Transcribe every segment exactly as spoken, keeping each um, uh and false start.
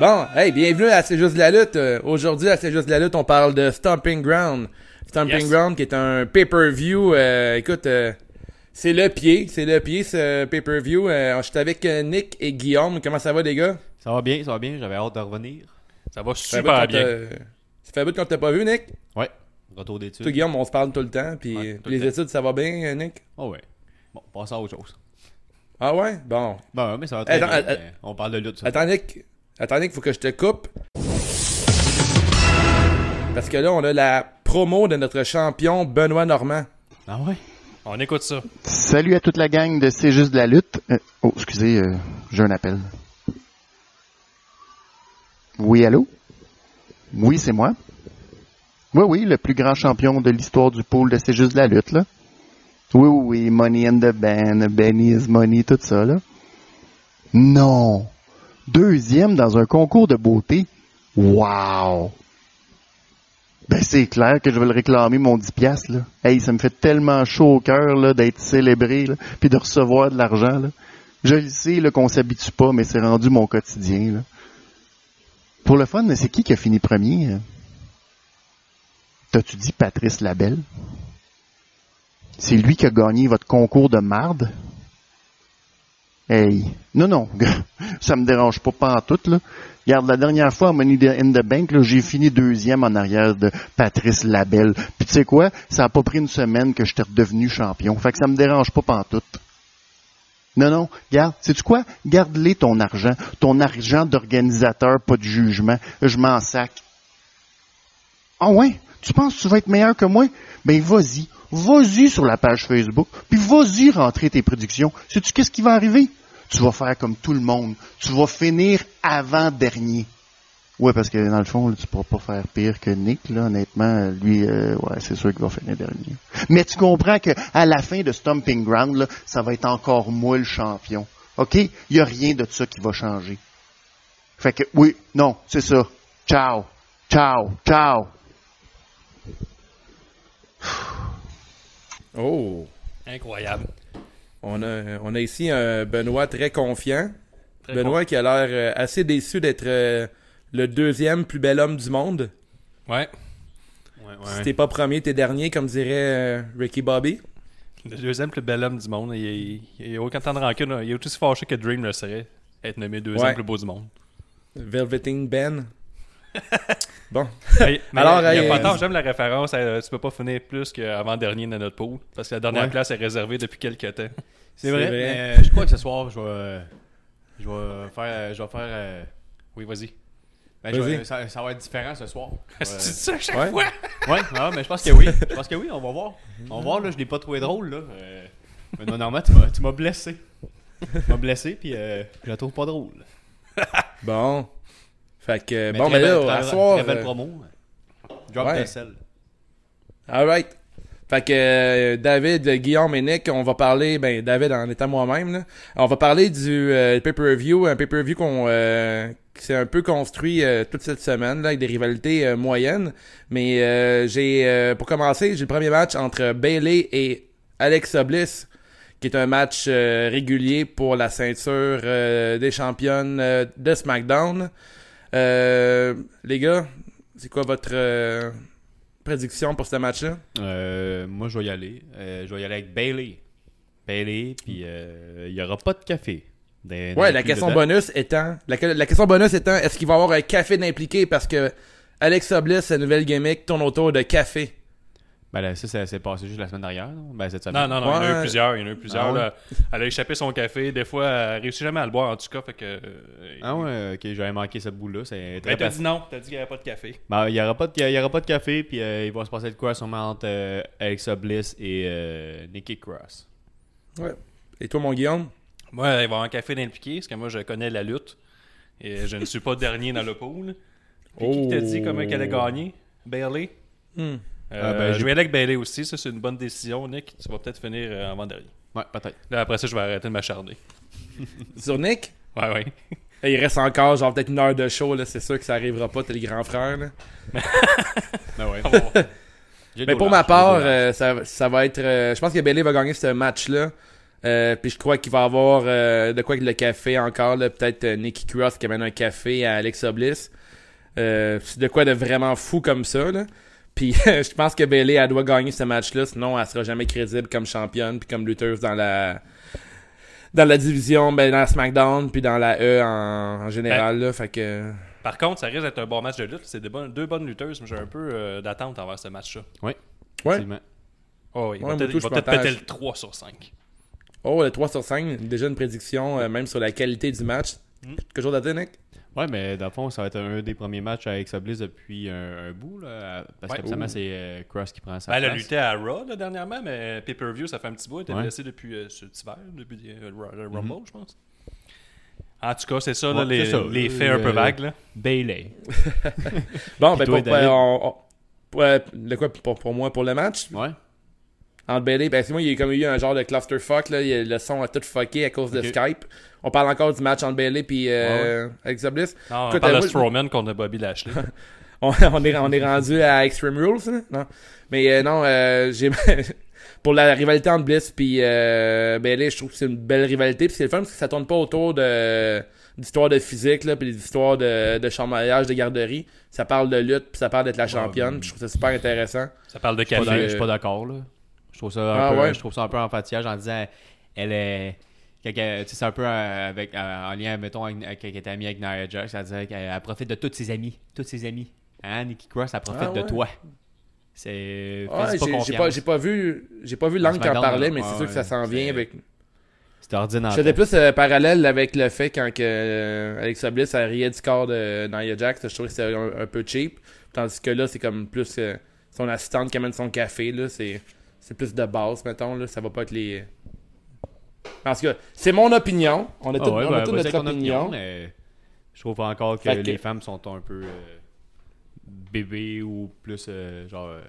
Bon, hey, bienvenue à C'est Juste la Lutte. Euh, aujourd'hui, à C'est Juste la Lutte, on parle de Stomping Ground. Stomping yes. Ground, qui est un pay-per-view. Euh, écoute, euh, c'est le pied, c'est le pied, ce pay-per-view. Euh, je suis avec Nick et Guillaume. Comment ça va, les gars? Ça va bien, ça va bien. J'avais hâte de revenir. Ça va super bien. Ça fait un bout qu'on t'a pas vu, Nick? Ouais, retour d'études. Toi, Guillaume, on se parle tout le temps. Puis ouais, les temps. Études, ça va bien, Nick? Oh ouais. Bon, passons à autre chose. Ah ouais? Bon. Bon, mais ça va très Attends, bien. Att- on parle de lutte, ça. Attends, Nick... Attendez qu'il faut que je te coupe. Parce que là, on a la promo de notre champion Benoît Normand. Ah ouais? On écoute ça. Salut à toute la gang de C'est Juste de la Lutte. Euh, oh, excusez, euh, j'ai un appel. Oui, allô? Oui, c'est moi. Oui, oui, le plus grand champion de l'histoire du pool de C'est Juste de la Lutte, là. Oui, oui, oui, Money in the Bank, Benny's Money, tout ça, là. Non! Deuxième dans un concours de beauté. Wow! Ben, c'est clair que je vais le réclamer, mon dix piastres, là. Hey, ça me fait tellement chaud au cœur, là, d'être célébré, là, puis de recevoir de l'argent, là. Je le sais, là, qu'on s'habitue pas, mais c'est rendu mon quotidien, là. Pour le fun, c'est qui qui a fini premier? Hein? T'as-tu dit Patrice Labelle? C'est lui qui a gagné votre concours de marde? Hey, non, non, ça me dérange pas, pas en tout, là. Regarde, la dernière fois, à Money in the Bank, là, j'ai fini deuxième en arrière de Patrice Labelle. Puis tu sais quoi, ça a pas pris une semaine que j'étais redevenu champion. Fait que ça me dérange pas, pas en tout. Non, non, regarde, sais-tu quoi? Garde-les ton argent. Ton argent d'organisateur, pas de jugement. Je m'en sac. Ah ouais? Tu penses que tu vas être meilleur que moi? Ben, vas-y. Vas-y sur la page Facebook, puis vas-y rentrer tes prédictions. Sais-tu qu'est-ce qui va arriver? Tu vas faire comme tout le monde. Tu vas finir avant-dernier. Ouais, parce que dans le fond, là, tu pourras pas faire pire que Nick, là, honnêtement. Lui, euh, ouais, c'est sûr qu'il va finir dernier. Mais tu comprends que à la fin de Stomping Ground, là, ça va être encore moi le champion. OK? Il n'y a rien de ça qui va changer. Fait que, oui, non, c'est ça. Ciao. Ciao. Ciao. Oh! Incroyable. On a, on a ici un Benoît très confiant. Très Benoît con... qui a l'air assez déçu d'être le deuxième plus bel homme du monde. Ouais. ouais, ouais. Si t'es pas premier, t'es dernier, comme dirait Ricky Bobby. Le deuxième plus bel homme du monde. Il n'a aucun temps de rancune. Il est aussi fâché que Dream le serait. Être nommé deuxième ouais. plus beau du monde. Velveteen Ben. Bon. Mais, mais alors, il y a euh, pas tard, j'aime la référence. À, tu peux pas finir plus qu'avant dernier dans notre pool parce que la dernière ouais. place est réservée depuis quelques temps. C'est, c'est vrai. vrai. Mais, je crois que ce soir, je vais, je vais faire, je vais faire. Euh... Oui, vas-y. Ben, vas-y. Je vais, ça, ça va être différent ce soir. Est-ce que tu dis ça à chaque ouais. fois? Oui, ah, mais je pense que oui. Je pense que oui. On va voir. On va voir. Là, je l'ai pas trouvé drôle là. Euh, mais non, normalement, tu m'as, tu m'as blessé. Tu m'as blessé, puis euh, je la trouve pas drôle. Bon. Fait que, mais bon, mais là, à soir... Très belle promo. Drop ouais. T S L. All right. Fait que, euh, David, Guillaume et Nick, on va parler... Ben, David, en étant moi-même, là. On va parler du euh, pay-per-view. Un pay-per-view qu'on... Euh, qui s'est un peu construit euh, toute cette semaine, là, avec des rivalités euh, moyennes. Mais euh, j'ai... Euh, pour commencer, j'ai le premier match entre Bayley et Alexa Bliss, qui est un match euh, régulier pour la ceinture euh, des championnes euh, de SmackDown. Euh, les gars, c'est quoi votre euh, prédiction pour ce match-là? Euh, moi, je vais y aller. Euh, je vais y aller avec Bayley. Bayley, puis euh, il n'y aura pas de café. D'un, ouais, d'un la question dedans. bonus étant, la, la question bonus étant, est-ce qu'il va y avoir un café d'impliqué? Parce que Alexa Bliss, sa nouvelle gimmick, tourne autour de café. Ben là, ça, ça s'est passé juste la semaine dernière. Non, ben, cette semaine. non, non, non ouais. il y en a eu plusieurs. Il y en a eu plusieurs ah, ouais. là. Elle a échappé son café. Des fois, elle ne réussit jamais à le boire, en tout cas. Fait que, euh, ah ouais, ok, j'avais manqué ce bout-là. Ben, t'as pass... dit non, t'as dit qu'il n'y avait pas de café. Ben, il n'y aura, aura pas de café, puis euh, il va se passer de quoi sûrement entre euh, Alexa Bliss et euh, Nikki Cross. Ouais. Et toi, mon Guillaume? Moi, ouais, il va y avoir un café d'impliqué, parce que moi, je connais la lutte. Et je ne suis pas dernier dans le pool. Puis oh. qui t'a dit comment qu'elle a gagné? Bayley? Hmm. Euh, euh, ben, je vais aller avec Bayley aussi, ça c'est une bonne décision, Nick. Tu vas peut-être finir euh, avant dernier. Ouais, peut-être. Là, après ça, je vais arrêter de m'acharner. Sur Nick? Ouais, ouais. Et il reste encore, genre, peut-être une heure de show, là. C'est sûr que ça arrivera pas, t'es le grand frère, là. Ben ouais. Mais pour large, ma part, euh, ça, ça va être. Euh, je pense que Bayley va gagner ce match-là. Euh, puis je crois qu'il va avoir euh, de quoi que le café encore, là, peut-être euh, Nikki Cross qui amène un café à Alexa Bliss. Euh, c'est de quoi de vraiment fou comme ça, là. Puis je pense que Bayley, elle doit gagner ce match-là, sinon elle sera jamais crédible comme championne puis comme lutteuse dans la dans la division, ben dans la SmackDown puis dans la E en, en général, ben, là. Fait que... Par contre, ça risque d'être un bon match de lutte. C'est des bonnes, deux bonnes lutteuses, mais j'ai un peu euh, d'attente envers ce match-là. Oui, effectivement. Ouais. Oh, oui. Il ouais, va peut-être, tout, il va peut-être péter le trois sur cinq. Oh, le trois sur cinq, déjà une prédiction, euh, même sur la qualité du match. Mm. Quelque chose d'atteint, Nick? Oui, mais dans le fond, ça va être un des premiers matchs avec Alexa Bliss depuis un, un bout. Là, parce ouais, que récemment, c'est euh, Cross qui prend sa ben, place. Elle a lutté à Raw là, dernièrement, mais pay-per-view, ça fait un petit bout. Elle était ouais. blessée depuis euh, cet hiver, depuis euh, le Rumble, mm-hmm. je pense. En tout cas, c'est ça, ouais, là, les, c'est ça. les faits euh, un peu vagues. Là. Bayley. bon, ben, pour, ben, on, on, euh, le quoi pour, pour moi, pour le match? Ouais. Entre Bayley, parce que moi, il y a comme eu un genre de clusterfuck, là, le son a tout fucké à cause okay. de Skype. On parle encore du match entre Bayley puis euh, ouais. Alexa Bliss. Non, écoute, on parle de moi, Strowman je... contre Bobby Lashley. on, on, est, on est rendu à Extreme Rules, là? Non. Mais euh, non, euh, j'ai... pour la rivalité entre Bliss puis euh, Bayley, je trouve que c'est une belle rivalité. Puis c'est le fun parce que ça tourne pas autour de d'histoire de physique, là, puis d'histoire de, de chamaillage, de garderie. Ça parle de lutte, puis ça parle d'être la championne. Ouais, je trouve ça super intéressant. Ça parle de café, je, je suis pas d'accord, là. Je trouve, ça un ah peu, ouais. je trouve ça un peu en fatiguage en disant elle est. C'est un peu avec, en lien, mettons, avec qu'elle était amie avec Nia Jax, c'est-à-dire qu'elle profite de toutes ses amies. Toutes ses amies. Hein, Nikki Cross, elle profite ah ouais. de toi. C'est. Ouais, c'est pas j'ai, j'ai, pas, j'ai pas vu j'ai pas vu Lang qui en parlait, mais c'est ah sûr ouais, que ça s'en vient avec. C'était ordinaire. J'étais plus euh, parallèle avec le fait quand que, euh, Alexa Bliss elle riait du corps de Nia Jax. Je trouvais que c'était un, un peu cheap. Tandis que là, c'est comme plus euh, son assistante qui amène son café. Là, c'est. C'est plus de base, mettons, là. Ça va pas être les. En tout cas, c'est mon opinion. On a ah tout, ouais, on a ben, tout notre opinion. opinion mais je trouve encore que, que les femmes sont un peu euh, bébés ou plus euh, genre. Euh,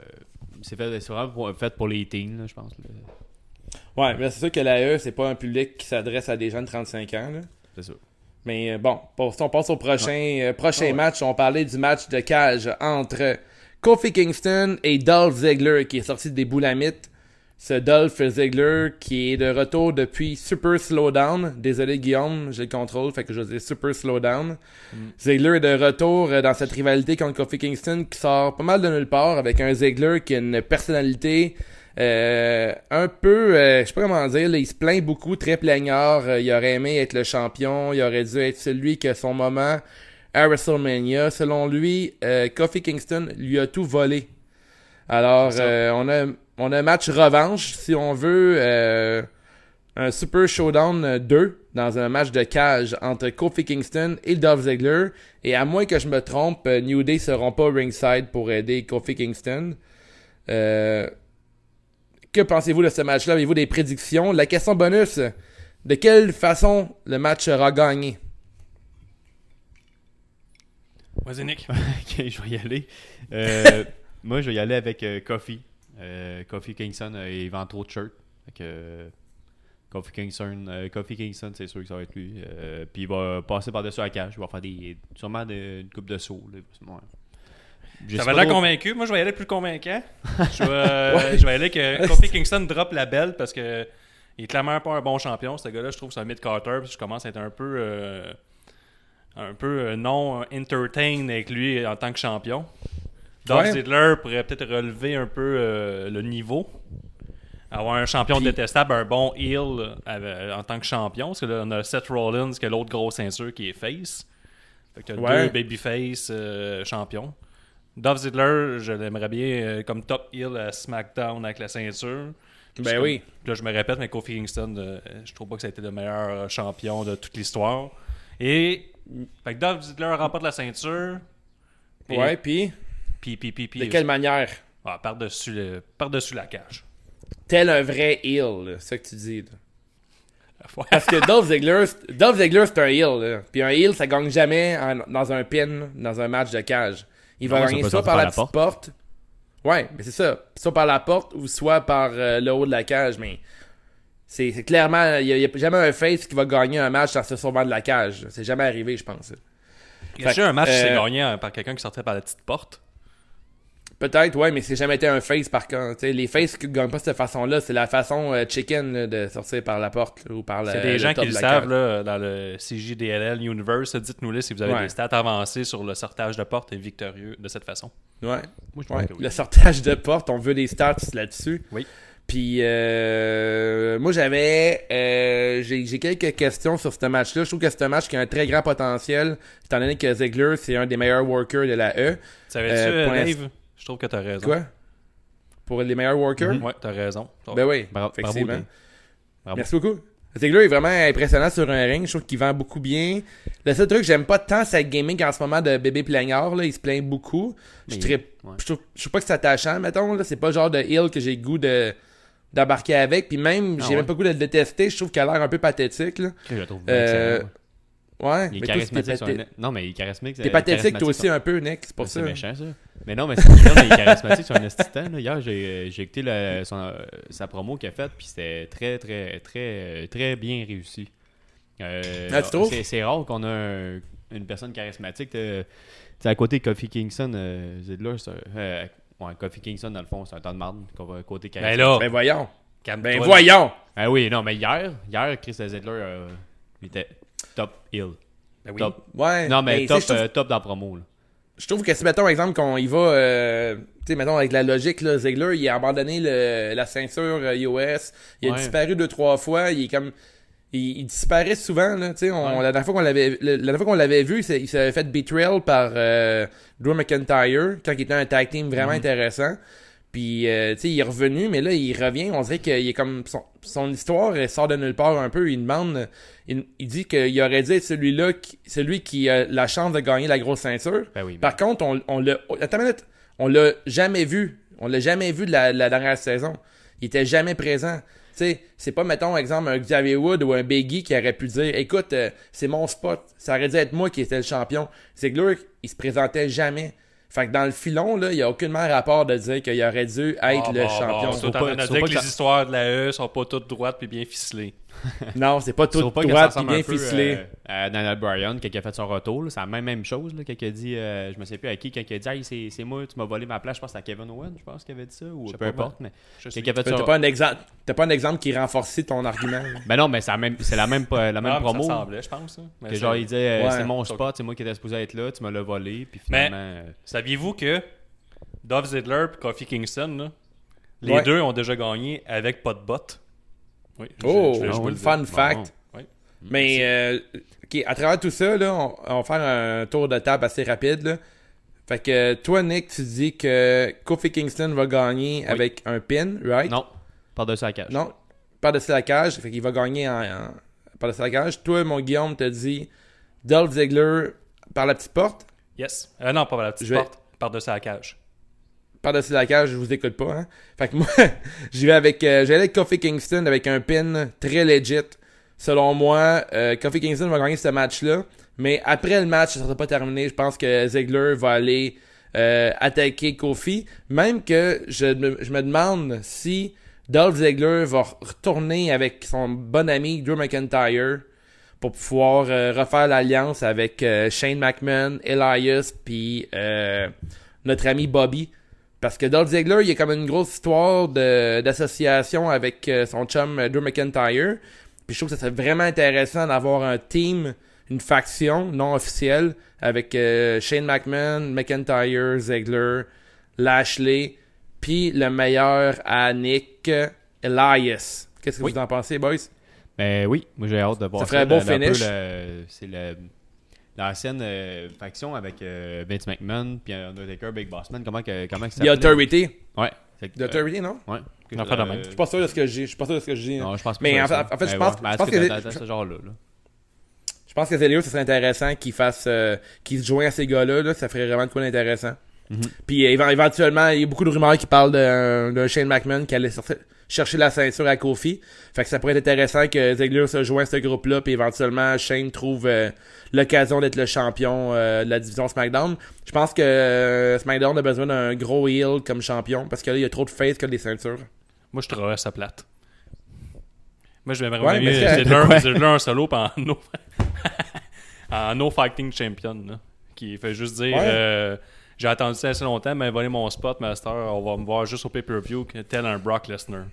c'est, fait, c'est vraiment pour, fait pour les teens, là, je pense. Là. Ouais, mais c'est sûr que la E, c'est pas un public qui s'adresse à des jeunes de trente-cinq ans. Là. C'est sûr. Mais bon, on passe au prochain, euh, prochain ah ouais. match. On parlait du match de cage entre Kofi Kingston et Dolph Ziggler qui est sorti des boulamites. Ce Dolph Ziggler qui est de retour depuis Super Slowdown. Désolé Guillaume, j'ai le contrôle, fait que je dis Super Slowdown. Mm. Ziggler est de retour dans cette rivalité contre Kofi Kingston qui sort pas mal de nulle part avec un Ziggler qui a une personnalité euh, un peu, euh, je sais pas comment dire, là, il se plaint beaucoup, très plaignard. Il aurait aimé être le champion, il aurait dû être celui que son moment... à WrestleMania, selon lui, euh, Kofi Kingston lui a tout volé. Alors, euh, on a on a un match revanche, si on veut, euh, un Super Showdown deux dans un match de cage entre Kofi Kingston et Dolph Ziggler. Et à moins que je me trompe, New Day seront pas ringside pour aider Kofi Kingston. Euh, que pensez-vous de ce match-là? Avez-vous des prédictions? La question bonus, de quelle façon le match sera gagné? Vas-y, Nick. Ok, je vais y aller. Euh, moi, je vais y aller avec euh, Kofi. Euh, Kofi Kingston, euh, il vend trop de shirts. Euh, Kofi Kingston, euh, Kofi Kingston, c'est sûr que ça va être lui. Euh, Puis il va passer par-dessus la cage. Il va faire des, sûrement des, une coupe de saut. Ça va l'air convaincu. Moi, je vais y aller plus convaincant. Je vais, euh, je vais y aller que Kofi Kingston drop la belle parce que il est clairement pas un bon champion. Ce gars-là, je trouve que c'est un mid-carter. Je commence à être un peu... Euh, un peu non entertain avec lui en tant que champion. Dolph ouais. Ziggler pourrait peut-être relever un peu euh, le niveau. Avoir un champion Puis... détestable, un bon heel euh, en tant que champion. Parce que là, on a Seth Rollins, qui est l'autre grosse ceinture qui est face. Fait que tu as ouais. deux babyface euh, champions. Dolph Ziggler, je l'aimerais bien euh, comme top heel à SmackDown avec la ceinture. Puis ben comme, oui. Là, je me répète, mais Kofi Kingston, euh, je trouve pas que ça a été le meilleur champion de toute l'histoire. Et fait que Dolph Ziggler remporte la ceinture. Pis, ouais, puis... Puis, puis, puis, puis... De quelle manière? Ah, par-dessus, le, par-dessus la cage. Tel un vrai heel, c'est ça que tu dis. Là. Parce que Dolph Ziggler, Dolph Ziggler, c'est un heel. Là. Puis un heel, ça gagne jamais en, dans un pin, dans un match de cage. Il va non, gagner soit par la, la petite porte. porte. Ouais, mais c'est ça. Soit par la porte ou soit par euh, le haut de la cage, mais... C'est, c'est clairement, il n'y a, a jamais un face qui va gagner un match sans se sauver de la cage. C'est jamais arrivé, je pense. Il y a déjà un match qui euh, s'est gagné par quelqu'un qui sortait par la petite porte. Peut-être, ouais, mais c'est jamais été un face par contre. T'sais, les faces qui ne gagnent pas de cette façon-là, c'est la façon euh, chicken là, de sortir par la porte là, ou par la. C'est des le gens qui le savent là, dans le C J D L L Universe. Dites-nous-là si vous avez ouais. des stats avancées sur le sortage de porte et victorieux de cette façon. Ouais. Moi, je ouais. oui. Le sortage de porte, on veut des stats là-dessus. Oui. Puis, euh, moi, j'avais... Euh, j'ai, j'ai quelques questions sur ce match-là. Je trouve que c'est un match qui a un très grand potentiel, étant donné que Ziggler, c'est un des meilleurs workers de la E. Savais-tu, euh, Dave? S- je trouve que t'as raison. Quoi? Pour les meilleurs workers? Mm-hmm. Ouais, t'as raison. T'as... Ben oui, Bra- effectivement. Bravo. Merci beaucoup. Ziggler est vraiment impressionnant sur un ring. Je trouve qu'il vend beaucoup bien. Le seul truc que j'aime pas tant, c'est le gimmick en ce moment de bébé plaignard. Là. Il se plaint beaucoup. Je, Mais, ouais. je, trouve, je trouve pas que c'est attachant, mettons. Là. C'est pas le genre de heel que j'ai le goût de... d'embarquer avec, puis même, ah, j'ai ouais. même pas le goût de le détester, je trouve qu'il a l'air un peu pathétique, là. Je le trouve euh... Ouais, il est mais charismatique toi, pathé... un... Non, mais il est charismatique. T'es pathétique toi aussi sur... un peu, Nick, c'est pour ben, ça. C'est méchant, ça. Mais non, mais c'est non, mais il est charismatique sur un assistant, là. Hier, j'ai, j'ai écouté la, son, sa promo qu'il a faite, puis c'était très, très, très, très bien réussi. Euh, ah, tu alors, c'est, c'est rare qu'on a un, une personne charismatique. T'sais, à côté de Kofi Kingston, euh, Ziggler, c'est... Euh, Ouais, Kofi Kingston, dans le fond, c'est un temps de marde qu'on va côté charismatique. Ben là! Ben voyons! Calme-toi, ben voyons! Ben oui, non, mais hier, hier Chris Zedler, euh, il était top heel. Ben oui. Top. Ouais. Non, mais ben, top, euh, trouve... top dans la promo, là. Je trouve que si, mettons, par exemple, qu'on y va, euh, tu sais, mettons, avec la logique, là, Ziggler, il a abandonné le, la ceinture euh, I O S, il a ouais. disparu deux, trois fois, il est comme... Il, il disparaît souvent, là, tu sais, on, ouais. la dernière fois qu'on l'avait, la dernière fois qu'on l'avait vu, c'est, il s'avait fait betrayal par, euh, Drew McIntyre, quand il était un tag team vraiment mm-hmm. intéressant. Puis, euh, tu sais, il est revenu, mais là, il revient, on dirait qu'il est comme, son, son histoire, elle sort de nulle part un peu, il demande, il, il dit qu'il aurait dû être celui-là, qui, celui qui a la chance de gagner la grosse ceinture. Ben oui, mais... Par contre, on, on l'a, attends une minute, on l'a jamais vu, on l'a jamais vu de la, la dernière saison. Il était jamais présent. T'sais, c'est pas, mettons, exemple, un Xavier Woods ou un Big E qui aurait pu dire « Écoute, euh, c'est mon spot, ça aurait dû être moi qui étais le champion. » Ziggler, il se présentait jamais. Fait que dans le filon, là, il n'y a aucunement rapport de dire qu'il aurait dû être ah, le bon, champion. Bon, pas, pas, que les ça... histoires de la E sont pas toutes droites puis bien ficelées. Non, c'est pas toutes pas droites puis bien ficelées. Euh, euh, Daniel Bryan, quand il a fait son retour, là, c'est la même, même chose. Là, quand il a dit, euh, je me sais plus à qui, quand il a dit hey, « c'est, c'est moi, tu m'as volé ma place », je pense que c'était Kevin Owens, je pense qu'il avait dit ça, ou peu importe. Mais quand il a fait son... T'as pas un exemple... T'as pas un exemple qui renforçait ton argument. Ben non, mais c'est la même, c'est la même, la même non, promo. Ça semblait, je pense. Que genre, il disait, ouais, c'est mon spot, c'est moi qui étais supposé être là, tu me l'as volé. Puis finalement. Mais, euh... saviez-vous que Dolph Ziggler et Kofi Kingston, là, les ouais. deux ont déjà gagné avec pas de bottes. Oui, oh, je, je, je, je oh, fun fact. Oui. Mais, euh, okay, à travers tout ça, là, on, on va faire un tour de table assez rapide, là. Fait que toi, Nick, tu dis que Kofi Kingston va gagner oui. avec un pin, right? Non. Par-dessus la cage. Non, par-dessus la cage. Fait qu'il va gagner en, en, par-dessus la cage. Toi, mon Guillaume, te dit Dolph Ziggler par la petite porte. Yes. Euh, non, pas par la petite je porte. Vais... Par-dessus la cage. Par-dessus la cage, je vous écoute pas. Hein? Fait que moi, j'y vais avec, euh, j'allais avec Kofi Kingston avec un pin très legit. Selon moi, euh, Kofi Kingston va gagner ce match-là. Mais après le match, ça sera pas terminé. Je pense que Ziggler va aller euh, attaquer Kofi. Même que je, je me demande si Dolph Ziggler va retourner avec son bon ami Drew McIntyre pour pouvoir euh, refaire l'alliance avec euh, Shane McMahon, Elias, puis euh, notre ami Bobby. Parce que Dolph Ziggler, il y a comme une grosse histoire de, d'association avec euh, son chum Drew McIntyre. Puis je trouve que ça serait vraiment intéressant d'avoir un team, une faction non officielle avec euh, Shane McMahon, McIntyre, Ziggler, Lashley... Puis le meilleur à Nick, Elias. Qu'est-ce que oui. vous en pensez, boys? Ben oui, moi j'ai hâte de voir ça. Ça ferait un beau finish. Le, c'est le, l'ancienne euh, faction avec euh, Vince McMahon, puis Undertaker, Big Bossman. Comment, que, comment ça s'appelle? The Authority. Ouais. The Authority, euh, non? Ouais. Non, pas euh, je suis pas sûr de ce que je dis. Je suis pas sûr de ce que je dis. Non, je pense pas. Mais en, en fait, je pense, ouais, je pense que, que c'est, dans, je, ce genre-là, là. Je pense que Zélio, ce serait intéressant qu'il fasse, euh, qu'il se joigne à ces gars-là. Là, ça ferait vraiment de quoi d'intéressant. Mm-hmm. Puis éventuellement, il y a beaucoup de rumeurs qui parlent d'un, d'un Shane McMahon qui allait sortir, chercher la ceinture à Kofi. Fait que ça pourrait être intéressant que Ziggler se joigne à ce groupe-là, puis éventuellement Shane trouve euh, l'occasion d'être le champion euh, de la division SmackDown. Je pense que euh, SmackDown a besoin d'un gros heel comme champion, parce que là, il y a trop de face que des ceintures. Moi, je trouverais ça plate. Moi, je vais vraiment ouais, mieux Ziggler un solo en no... en no fighting champion, là, qui fait juste dire... Ouais. Euh, j'ai attendu ça assez longtemps, mais voler mon spot, master, on va me voir juste au pay-per-view tel un Brock Lesnar.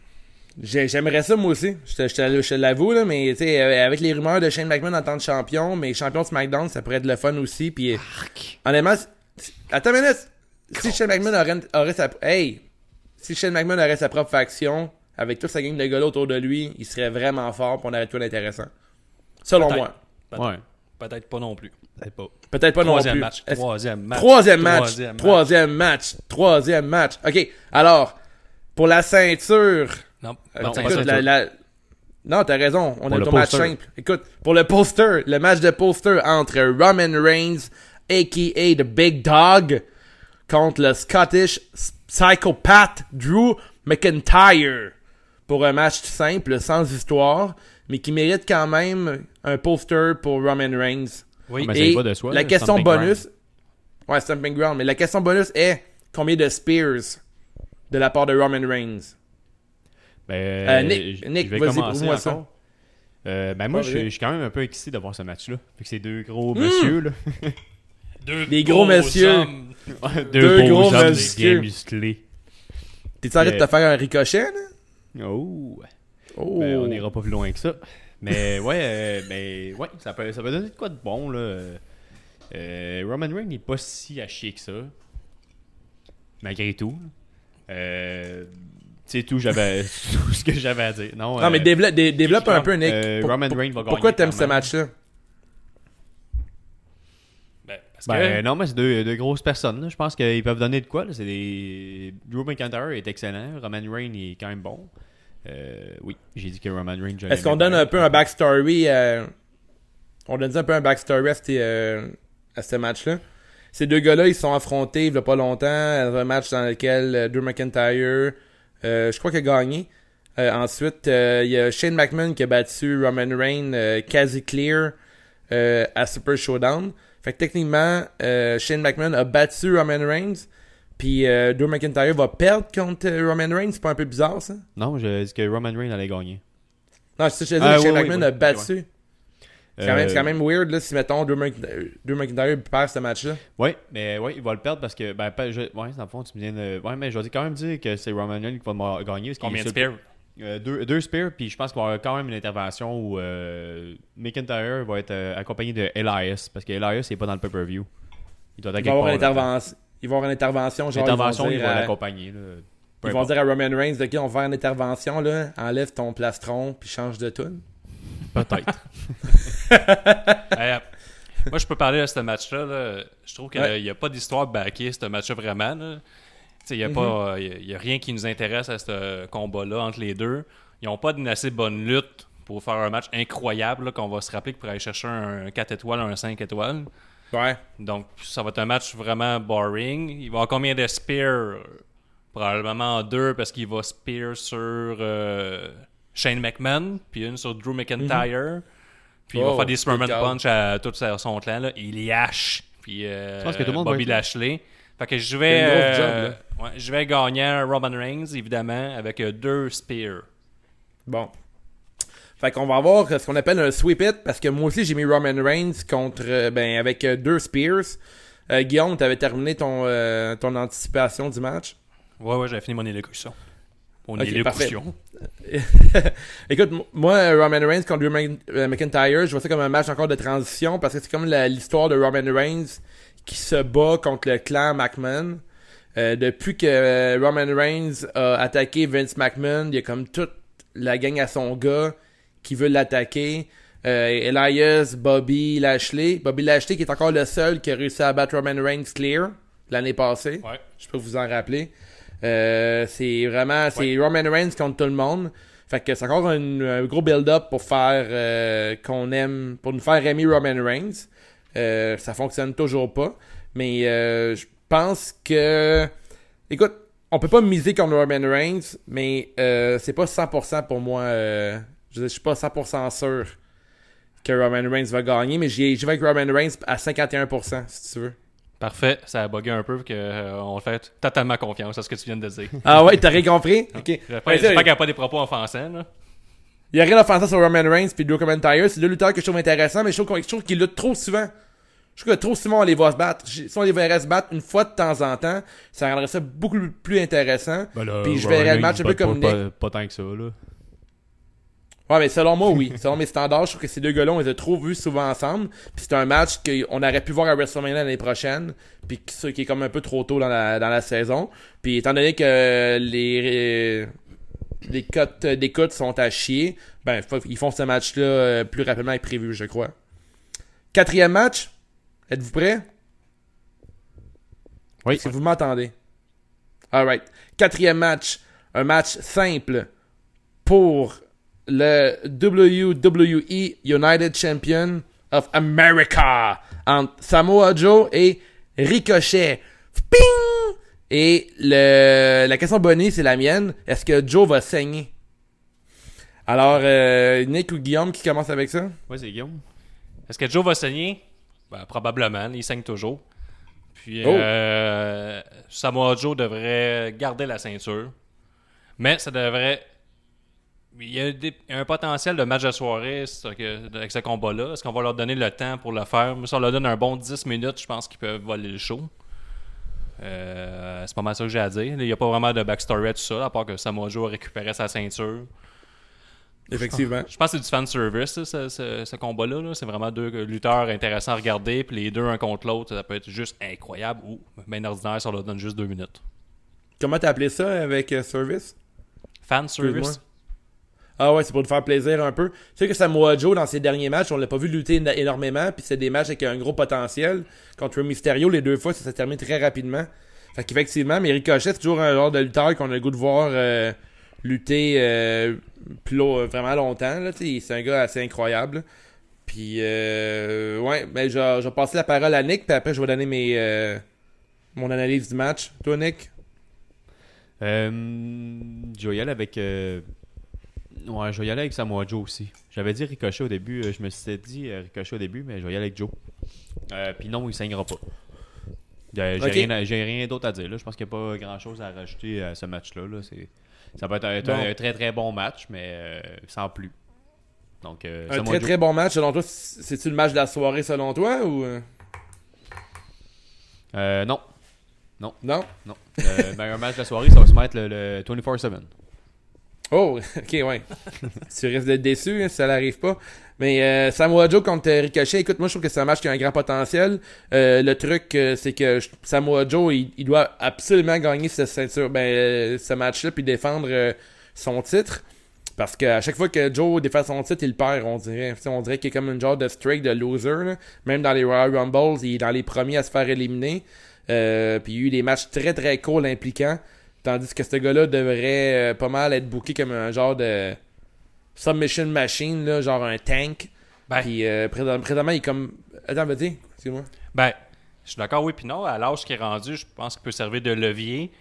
J'aimerais ça, moi aussi. Je te, je te, je te l'avoue, là, mais tu sais, avec les rumeurs de Shane McMahon en tant que champion, mais champion de SmackDown, ça pourrait être le fun aussi. Puis, honnêtement, attends une minute. Si Shane McMahon aurait, aurait sa... Hey! Si Shane McMahon aurait sa propre faction, avec toute sa gang de gars autour de lui, il serait vraiment fort pis on aurait tout l'intéressant. Selon Peut-être. moi. Peut-être. Ouais. Peut-être pas non plus. Peut-être pas. Peut-être pas Troisième non plus. Match. Troisième match. Troisième match. Troisième, Troisième match. match. Troisième match. OK. Alors, pour la ceinture... Non, non, écoute, pas la, la... non t'as raison. On pour est au match simple. Écoute, pour le poster, le match de poster entre Roman Reigns, a k a. The Big Dog, contre le Scottish Psychopath Drew McIntyre. Pour un match simple, sans histoire, mais qui mérite quand même un poster pour Roman Reigns. Oui, oh, mais et pas de soi, la question bonus... Ground. Ouais, Stomping Ground. Mais la question bonus est combien de Spears de la part de Roman Reigns? Ben, euh, Nick, je, Nick je vas-y, prouve-moi ça. Euh, ben moi, je suis quand même un peu excité de voir ce match-là. Fait que c'est deux gros mmh. messieurs, là. deux Des gros, gros messieurs. Ouais, deux, deux gros, gros messieurs. Musclés. T'es-tu arrêté de te faire un ricochet, là? Oh. oh. Ben, on n'ira pas plus loin que ça. Mais ouais, euh, ben, ouais ça, peut, ça peut donner de quoi de bon, là. Euh, Roman Reigns n'est pas si à chier que ça. Malgré tout. Euh... C'est tout, j'avais, tout ce que j'avais à dire. Non, non euh, mais développe, dé, développe un peu, Nick. Euh, pour, Roman pour, Reigns va gagner. Pourquoi t'aimes ce match-là? Ben, parce ben, que... Euh, non, mais c'est deux, deux grosses personnes. Là. Je pense qu'ils peuvent donner de quoi. Là. C'est des... Drew McIntyre est excellent. Roman Reigns est quand même bon. Euh, oui, j'ai dit que Roman Reigns... Est-ce qu'on donne un peu un backstory... Euh... On donne un peu un backstory à ce euh... match-là? Ces deux gars-là, ils se sont affrontés il n'y a pas longtemps. Un match dans lequel Drew McIntyre... Euh, je crois qu'il a gagné. Euh, ensuite, euh, il y a Shane McMahon qui a battu Roman Reigns euh, quasi clear euh, à Super Showdown. Fait que techniquement, euh, Shane McMahon a battu Roman Reigns. Puis euh, Drew McIntyre va perdre contre Roman Reigns. C'est pas un peu bizarre, ça? Non, je dis que Roman Reigns allait gagner. Non, je te dis que Shane oui, McMahon oui, a oui, battu. Oui. C'est, quand même, euh... c'est quand même weird là, si mettons Drew McIntyre, Drew McIntyre perd ce match-là. Oui, mais ouais, il va le perdre parce que ben je, ouais, dans le fond tu me viens de, ouais, mais je vais quand même dire que c'est Roman Reigns qui va gagner parce combien de spears? Euh, deux, deux spears, puis je pense qu'il va y avoir quand même une intervention où euh, McIntyre va être euh, accompagné de Elias parce que Elias n'est pas dans le pay-per-view. Il doit être quelque part. Intervention, ils vont avoir une intervention genre intervention, ils vont, ils vont à... l'accompagner là. Peu ils importe. Vont dire à Roman Reigns OK, on va faire une intervention là, enlève ton plastron puis change de tune. Peut-être. euh, moi, je peux parler de ce match-là. Là. Je trouve qu'il ouais. n'y a pas d'histoire backée, ce match-là, vraiment. Il n'y a, mm-hmm. euh, a, a rien qui nous intéresse à ce combat-là entre les deux. Ils n'ont pas d'une assez bonne lutte pour faire un match incroyable là, qu'on va se rappeler pour aller chercher un quatre étoiles, un cinq étoiles. Ouais. Donc, ça va être un match vraiment boring. Il va y avoir combien de spears? Probablement deux parce qu'il va spear sur... Euh, Shane McMahon, puis une sur Drew McIntyre. Mm-hmm. Puis oh, il va faire des Superman Punch à tout son clan. Là. Il y hache. Puis euh, Bobby Lashley. Fait que je vais, euh, job, ouais, je vais gagner Roman Reigns, évidemment, avec euh, deux Spears. Bon. Fait qu'on va avoir ce qu'on appelle un sweep it, parce que moi aussi, j'ai mis Roman Reigns contre euh, ben avec euh, deux Spears. Euh, Guillaume, t'avais terminé ton, euh, ton anticipation du match? Ouais, ouais, j'avais fini mon élocution. On okay, est l'élocution. Écoute, moi, Roman Reigns contre Drew McIntyre, je vois ça comme un match encore de transition parce que c'est comme la, l'histoire de Roman Reigns qui se bat contre le clan McMahon. Euh, depuis que euh, Roman Reigns a attaqué Vince McMahon, il y a comme toute la gang à son gars qui veut l'attaquer. Euh, Elias, Bobby Lashley. Bobby Lashley qui est encore le seul qui a réussi à battre Roman Reigns clear l'année passée. Ouais. Je peux vous en rappeler. Euh, c'est vraiment c'est ouais. Roman Reigns contre tout le monde. Fait que c'est encore un, un gros build-up pour faire euh, qu'on aime pour nous faire aimer Roman Reigns. Euh, ça fonctionne toujours pas. Mais euh, je pense que écoute, on peut pas miser contre Roman Reigns, mais euh, c'est pas cent pour cent pour moi. Euh, je, je suis pas cent pour cent sûr que Roman Reigns va gagner, mais j'y, j'y vais avec Roman Reigns à cinquante et un pour cent si tu veux. Parfait, ça a bugué un peu, que euh, on fait totalement confiance à ce que tu viens de dire. Ah ouais, t'as rien compris? Ok. J'espère qu'il n'y a pas des propos offensants, là. Il n'y a rien d'offensant sur Roman Reigns puis Drew McIntyre. C'est deux lutteurs que je trouve intéressants, mais je trouve, je trouve qu'ils luttent trop souvent. Je trouve que trop si on les voit se battre. Si on les verrait se battre une fois de temps en temps, ça rendrait ça beaucoup plus intéressant. Ben là, puis je verrais le match un peu comme pas, pas, pas tant que ça, là. Ouais, mais selon moi, oui. Selon mes standards, je trouve que ces deux gars-là, on les a trop vus souvent ensemble. Puis c'est un match qu'on aurait pu voir à WrestleMania l'année prochaine. Puis qui, qui est comme un peu trop tôt dans la, dans la saison. Puis étant donné que les... les cotes d'écoute sont à chier, ben ils font ce match-là plus rapidement que prévu, je crois. Quatrième match. Êtes-vous prêts? Oui. Si vous m'entendez. Alright. Quatrième match. Un match simple pour le W W E United Champion of America entre Samoa Joe et Ricochet. Ping! Et le la question bonnie, c'est la mienne. Est-ce que Joe va saigner? Alors, euh, Nick ou Guillaume qui commence avec ça? Oui, c'est Guillaume. Est-ce que Joe va saigner? Ben, probablement. Il saigne toujours. Puis, oh. euh, Samoa Joe devrait garder la ceinture. Mais ça devrait... Il y a, des... Il y a un potentiel de match de soirée avec ce combat-là. Est-ce qu'on va leur donner le temps pour le faire? Si on leur donne un bon dix minutes, je pense qu'ils peuvent voler le show. Euh, c'est pas mal ça que j'ai à dire. Il n'y a pas vraiment de backstory à tout ça, à part que Samoa Joe récupérait sa ceinture. Effectivement. Je pense que c'est du fan service, ce, ce, ce combat-là. Là. C'est vraiment deux lutteurs intéressants à regarder. Puis les deux, un contre l'autre, ça peut être juste incroyable. Ou bien ordinaire, ça leur donne juste deux minutes. Comment t'as appelé ça avec euh, service? Fan service. Excuse-moi. Ah ouais, c'est pour nous faire plaisir un peu. Tu sais que Samoa Joe, dans ses derniers matchs, on l'a pas vu lutter énormément. Puis c'est des matchs avec un gros potentiel. Contre Mysterio, les deux fois, ça s'est terminé très rapidement. Fait qu'effectivement, mais Ricochet, c'est toujours un genre de lutteur qu'on a le goût de voir... Euh, lutter euh, plus euh, vraiment longtemps là, t'sais, c'est un gars assez incroyable. Puis euh, ouais, ben je vais passer la parole à Nick, puis après je vais donner mes euh, mon analyse du match. Toi, Nick? Euh, je vais y aller avec euh... ouais, je vais y aller avec Samoa Joe aussi. J'avais dit Ricochet au début, euh, je me suis dit euh, Ricochet au début, mais je vais y aller avec Joe. Euh, puis non, il saignera pas. Euh, j'ai, okay. rien à, j'ai rien d'autre à dire là. Je pense qu'il n'y a pas grand chose à rajouter à ce match là. C'est Ça peut être un, un, un très très bon match, mais euh, sans plus. Donc, euh, un très très bon match, selon toi, c'est-tu le match de la soirée selon toi ou euh, Non. Non. Non. Non. Euh, ben, un match de la soirée, ça va se mettre le, le vingt-quatre sept. Oh, ok, ouais. Tu risques d'être déçu hein, si ça n'arrive pas. Mais euh, Samoa Joe contre Ricochet, écoute, moi je trouve que c'est un match qui a un grand potentiel. Euh, le truc, euh, c'est que je, Samoa Joe, il, il doit absolument gagner cette ceinture, ben, euh, ce match-là, puis défendre euh, son titre. Parce qu'à chaque fois que Joe défend son titre, il perd, on dirait. T'sais, on dirait qu'il est comme une genre de streak de loser. Là. Même dans les Royal Rumbles, il est dans les premiers à se faire éliminer. Euh, puis il y a eu des matchs très très courts impliquants. Tandis que ce gars-là devrait euh, pas mal être booké comme un genre de submission machine, là, genre un tank. Ben, puis euh, présentement, présentement, il est comme... Attends, vas-y, excuse-moi. Ben, je suis d'accord, oui, puis non. À l'âge qu'il est rendu, je pense qu'il peut servir de levier.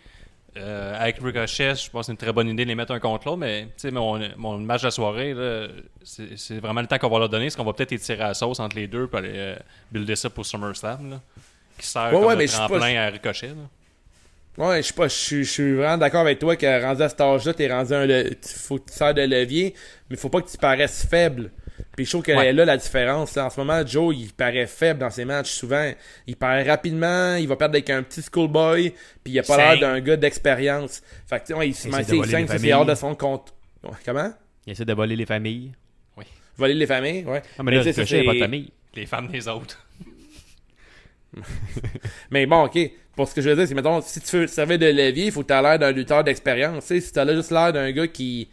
Euh, avec Ricochet, je pense que c'est une très bonne idée de les mettre un contre l'autre, mais tu sais, mon, mon match de la soirée, là, c'est, c'est vraiment le temps qu'on va leur donner. Est-ce qu'on va peut-être étirer à la sauce entre les deux pour aller euh, builder ça pour SummerSlam, là, qui sert ouais, comme ouais, le tremplin pas... à Ricochet, là. Ouais, je sais pas, je suis vraiment d'accord avec toi que rendu à cet âge-là, t'es rendu un le... faut que tu sers de levier, mais faut pas que tu paraisses faible. Puis je trouve que ouais. là, la différence, là, en ce moment, Joe, il paraît faible dans ses matchs, souvent. Il perd rapidement, il va perdre avec un petit schoolboy, puis il a pas Saint. L'air d'un gars d'expérience. Fait que, tu sais, il se met cinq, c'est hors de son compte. Comment? Il essaie de voler les familles. Oui. Voler les familles, ouais. Non, mais là, le cocher, il a pas de famille. Les femmes des autres. Mais bon, ok. Pour ce que je veux dire, c'est, mettons, si tu veux servir de levier, il faut que tu aies l'air d'un lutteur d'expérience. T'sais, si tu as juste l'air d'un gars qui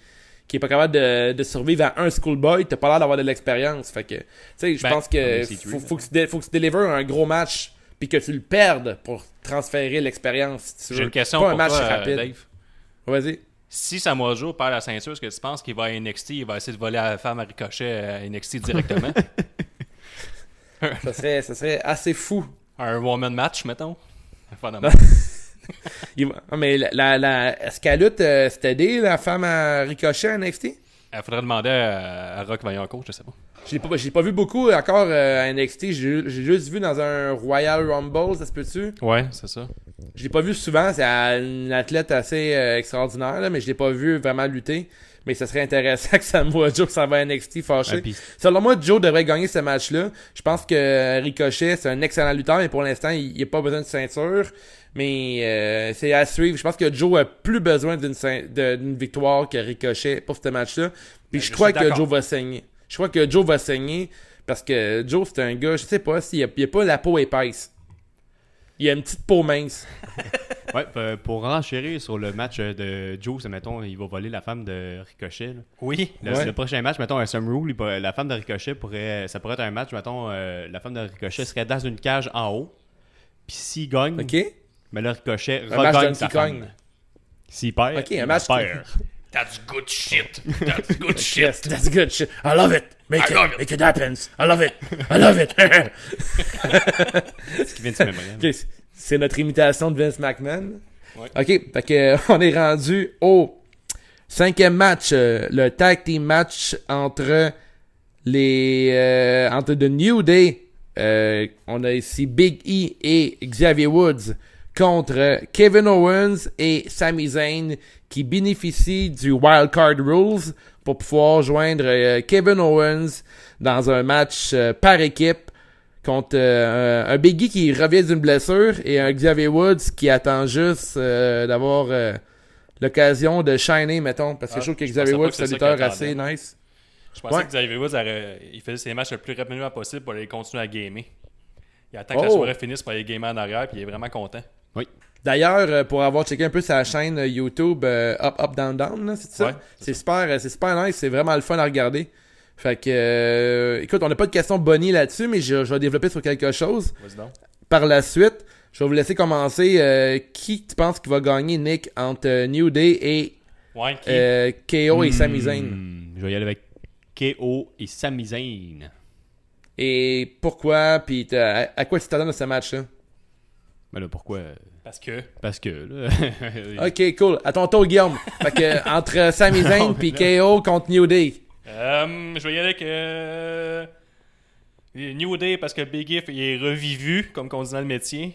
qui est pas capable de, de survivre à un schoolboy, t'as pas l'air d'avoir de l'expérience. Fait que, tu sais, je pense que faut, faut que tu dé, faut que tu délivres un gros match puis que tu le perdes pour transférer l'expérience. Si tu veux. J'ai une question pas pour un match toi, rapide. Dave. Vas-y. Si Samoa Joe perd la ceinture, est-ce que tu penses qu'il va à N X T, il va essayer de voler à la femme à Ricochet à N X T directement? ça serait, ça serait assez fou. Un woman match, mettons. Il va... non, mais la, la, la... est-ce qu'elle lutte euh, c'était aidé la femme à Ricochet à N X T? Il faudrait demander à, à Rock Vaillancourt, je sais pas. J'ai pas, j'ai pas vu beaucoup encore euh, à N X T. J'ai, j'ai juste vu dans un Royal Rumble, ça se peut-tu? Ouais, c'est ça. Je l'ai pas vu souvent. C'est une athlète assez euh, extraordinaire, là, mais je l'ai pas vu vraiment lutter. Mais ça serait intéressant que Samoa Joe s'en va à N X T fâché. Ouais, pis... Selon moi, Joe devrait gagner ce match-là. Je pense que Ricochet, c'est un excellent lutteur, mais pour l'instant, il n'a pas besoin de ceinture. Mais euh, c'est à suivre. Je pense que Joe a plus besoin d'une, ceint- de, d'une victoire que Ricochet pour ce match-là. Puis ben, je, je crois que Joe va saigner. Je crois que Joe va saigner parce que Joe, c'est un gars, je sais pas, s'il a, il a pas la peau épaisse. Il a une petite peau mince. Ouais, pour renchérir sur le match de Joe, mettons, il va voler la femme de Ricochet. Là. Oui. Le, ouais. le prochain match, mettons, un Sum Rule, la femme de Ricochet pourrait. Ça pourrait être un match, mettons, euh, la femme de Ricochet serait dans une cage en haut. Puis s'il gagne, okay. mais le Ricochet regagne sa femme. S'il perd, okay, un il match perd. Qui... That's good shit. That's good shit. Yes, that's good shit. I love it. Make I it. Love it. Make it happen. I love it. I love it. Ce qui vient de se mémoire. Okay. C'est notre imitation de Vince McMahon. Ouais. OK, fait que, euh, on est rendu au cinquième match, euh, le tag team match entre les euh, entre The New Day. Euh, on a ici Big E et Xavier Woods contre Kevin Owens et Sami Zayn qui bénéficient du Wild Card Rules pour pouvoir joindre euh, Kevin Owens dans un match euh, par équipe. Contre euh, un Big E qui revient d'une blessure et un Xavier Woods qui attend juste euh, d'avoir euh, l'occasion de shiner, mettons. Parce que ah, je trouve que Xavier Woods, c'est un lutteur assez nice. Je pensais ouais. que Xavier Woods, elle, il faisait ses matchs le plus rapidement possible pour aller continuer à gamer. Il attend que oh. la soirée finisse pour aller gamer en arrière puis il est vraiment content. Oui. D'ailleurs, pour avoir checké un peu sa chaîne YouTube euh, Up Up Down Down, là, c'est ça? Ouais, c'est c'est ça. Super, c'est super nice, c'est vraiment le fun à regarder. Fait que, euh, écoute, on n'a pas de question bonnie là-dessus, mais je, je vais développer sur quelque chose. Vas-y donc. Par la suite, je vais vous laisser commencer. Euh, qui tu penses qui va gagner, Nick, entre New Day et ouais, qui... euh, K O et mmh, Sami Zayn? Je vais y aller avec K O et Sami Zayn. Et pourquoi, puis à, à quoi tu t'attends de ce match-là? Ben là, pourquoi? Parce que. Parce que, là. OK, cool. À ton tour, Guillaume. Fait que, entre Sami Zayn puis K O contre New Day. Euh, je vais y aller avec euh, New Day parce que Big E est revivu, comme qu'on dit dans le métier.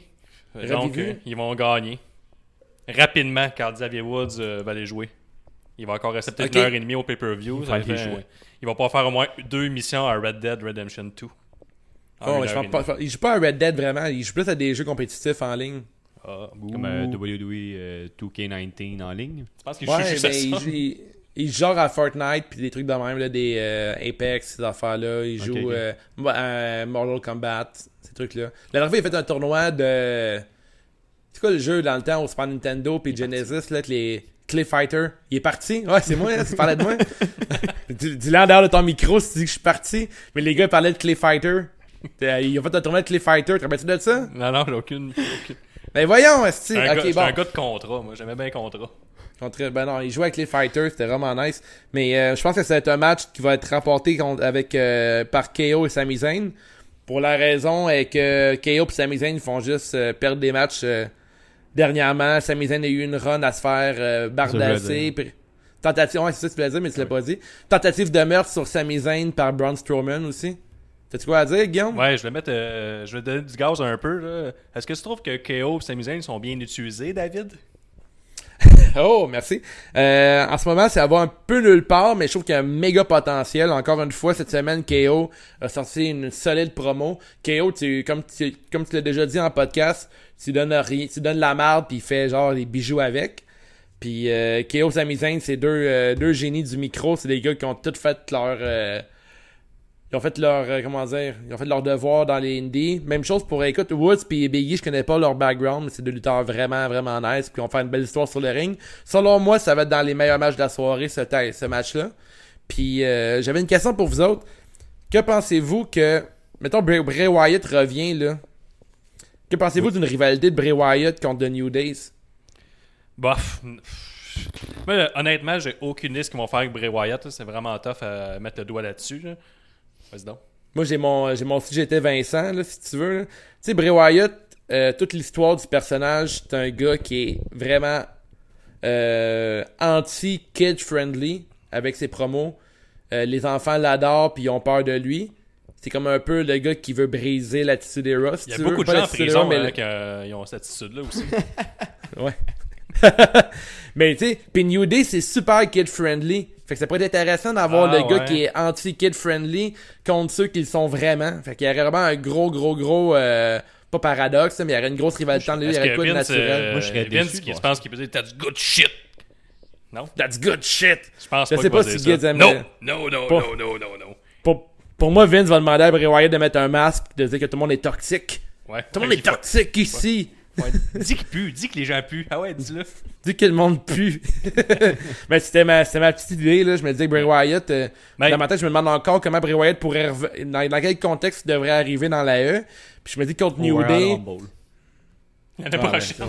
Revivu. Donc, euh, ils vont gagner rapidement car Xavier Woods euh, va les jouer. Il va encore rester peut-être okay. une heure et demie au pay-per-view. Il va, fait, jouer. Il va pas faire au moins deux missions à Red Dead Redemption deux. Oh, je pense pas, il joue pas à Red Dead vraiment. Il joue plus à des jeux compétitifs en ligne. Ah, comme euh, W W E euh, deux K dix-neuf en ligne. Je pense qu'il ouais, joue juste à ça. Il... Il joue genre à Fortnite puis des trucs de même, là, des euh, Apex, ces affaires-là. Il joue okay, okay. Euh, euh, Mortal Kombat, ces trucs-là. L'arrivée, il a fait un tournoi de... C'est quoi le jeu dans le temps au Super Nintendo puis Genesis, là, les Clay Fighter? Il est parti? Ouais, c'est moi, là, tu parlais de moi. Dis-le en dehors de ton micro si tu dis que je suis parti. Mais les gars, ils parlaient de Clay Fighter. Ils ont fait un tournoi de Clay Fighter. Tu te rappelles-tu de ça? Non, non, j'ai aucune. Ben voyons, est-ce que... Okay, bon. Un gars de contrat, moi. J'aimais bien les contrats. Contre, ben non, il jouait avec les Fighters, c'était vraiment nice. Mais euh, je pense que ça va être un match qui va être remporté contre, avec, euh, par K O et Sami Zayn. Pour la raison est que K O et Sami Zayn font juste euh, perdre des matchs euh, dernièrement. Sami Zayn a eu une run à se faire euh, bardasser. Pr- tentative, ouais, c'est ça que tu voulais dire, mais tu l'as ouais. pas dit. Tentative de meurtre sur Sami Zayn par Braun Strowman aussi. T'as-tu quoi à dire, Guillaume? Ouais, je vais mettre, euh, je vais donner du gaz un peu. Là. Est-ce que tu trouves que K O et Sami Zayn sont bien utilisés, David? Oh, merci. Euh, en ce moment, ça va un peu nulle part, mais je trouve qu'il y a un méga potentiel. Encore une fois, cette semaine, K O a sorti une solide promo. K O, tu, comme, tu, comme tu l'as déjà dit en podcast, tu donnes rien, tu donnes la marde puis il fait genre des bijoux avec. Puis euh, K O et Sami Zayn, c'est deux, euh, deux génies du micro. C'est des gars qui ont tout fait leur... Euh, ils ont fait leur... Euh, comment dire? Ils ont fait leur devoir dans les indies. Même chose pour, écoute, Woods puis Big E, je connais pas leur background, mais c'est deux lutteurs vraiment, vraiment nice, puis ils vont faire une belle histoire sur le ring. Selon moi, ça va être dans les meilleurs matchs de la soirée, ce, t- ce match-là. Puis, euh, j'avais une question pour vous autres. Que pensez-vous que... Mettons, Bray, Bray Wyatt revient, là. Que pensez-vous oui. d'une rivalité de Bray Wyatt contre The New Days? Bof. Moi, honnêtement, j'ai aucune liste qu'ils vont faire avec Bray Wyatt. Là. C'est vraiment tough à mettre le doigt là-dessus, là. Vas-y donc. Moi, j'ai mon j'ai mon sujet était Vincent, là, si tu veux. Tu sais, Bray Wyatt, euh, toute l'histoire du personnage, c'est un gars qui est vraiment euh, anti-kid-friendly avec ses promos. euh, les enfants l'adorent puis ils ont peur de lui. C'est comme un peu le gars qui veut briser l'attitude era. Si il y a beaucoup veux. de pas gens en prison là, mais... euh, qui ont cette attitude-là aussi. Ouais. Mais tu sais, puis New Day, c'est super kid-friendly. Fait que ça pourrait être intéressant d'avoir ah, le ouais. gars qui est anti-kid-friendly contre ceux qui le sont vraiment. Fait qu'il y aurait vraiment un gros, gros, gros... Euh... pas paradoxe, mais il y aurait une grosse rivalité entre les deux. Il y aurait quoi de naturel? Euh, Moi, je serais déçu. Je pense qu'il peut dire « That's good shit ». Non? « That's good shit ». Je pense je pas, sais pas si Gibbs aime... Non, non, non, non, non, non. Pour, pour moi, Vince va demander à Bray Wyatt de mettre un masque et de dire que tout le monde est toxique. Ouais. Tout le monde est toxique pas. ici. Ouais. Ouais. Dis qu'il pue, dis que les gens puent. Ah ouais, dis-le. Dis que le monde pue. Mais c'était ma, c'était ma petite idée, là. Je me disais que Bray Wyatt... Euh, ben, dans ma tête, je me demande encore comment Bray Wyatt pourrait... Rev... Dans, dans quel contexte devrait arriver dans la E. Puis je me dis contre New Day... L'année prochaine.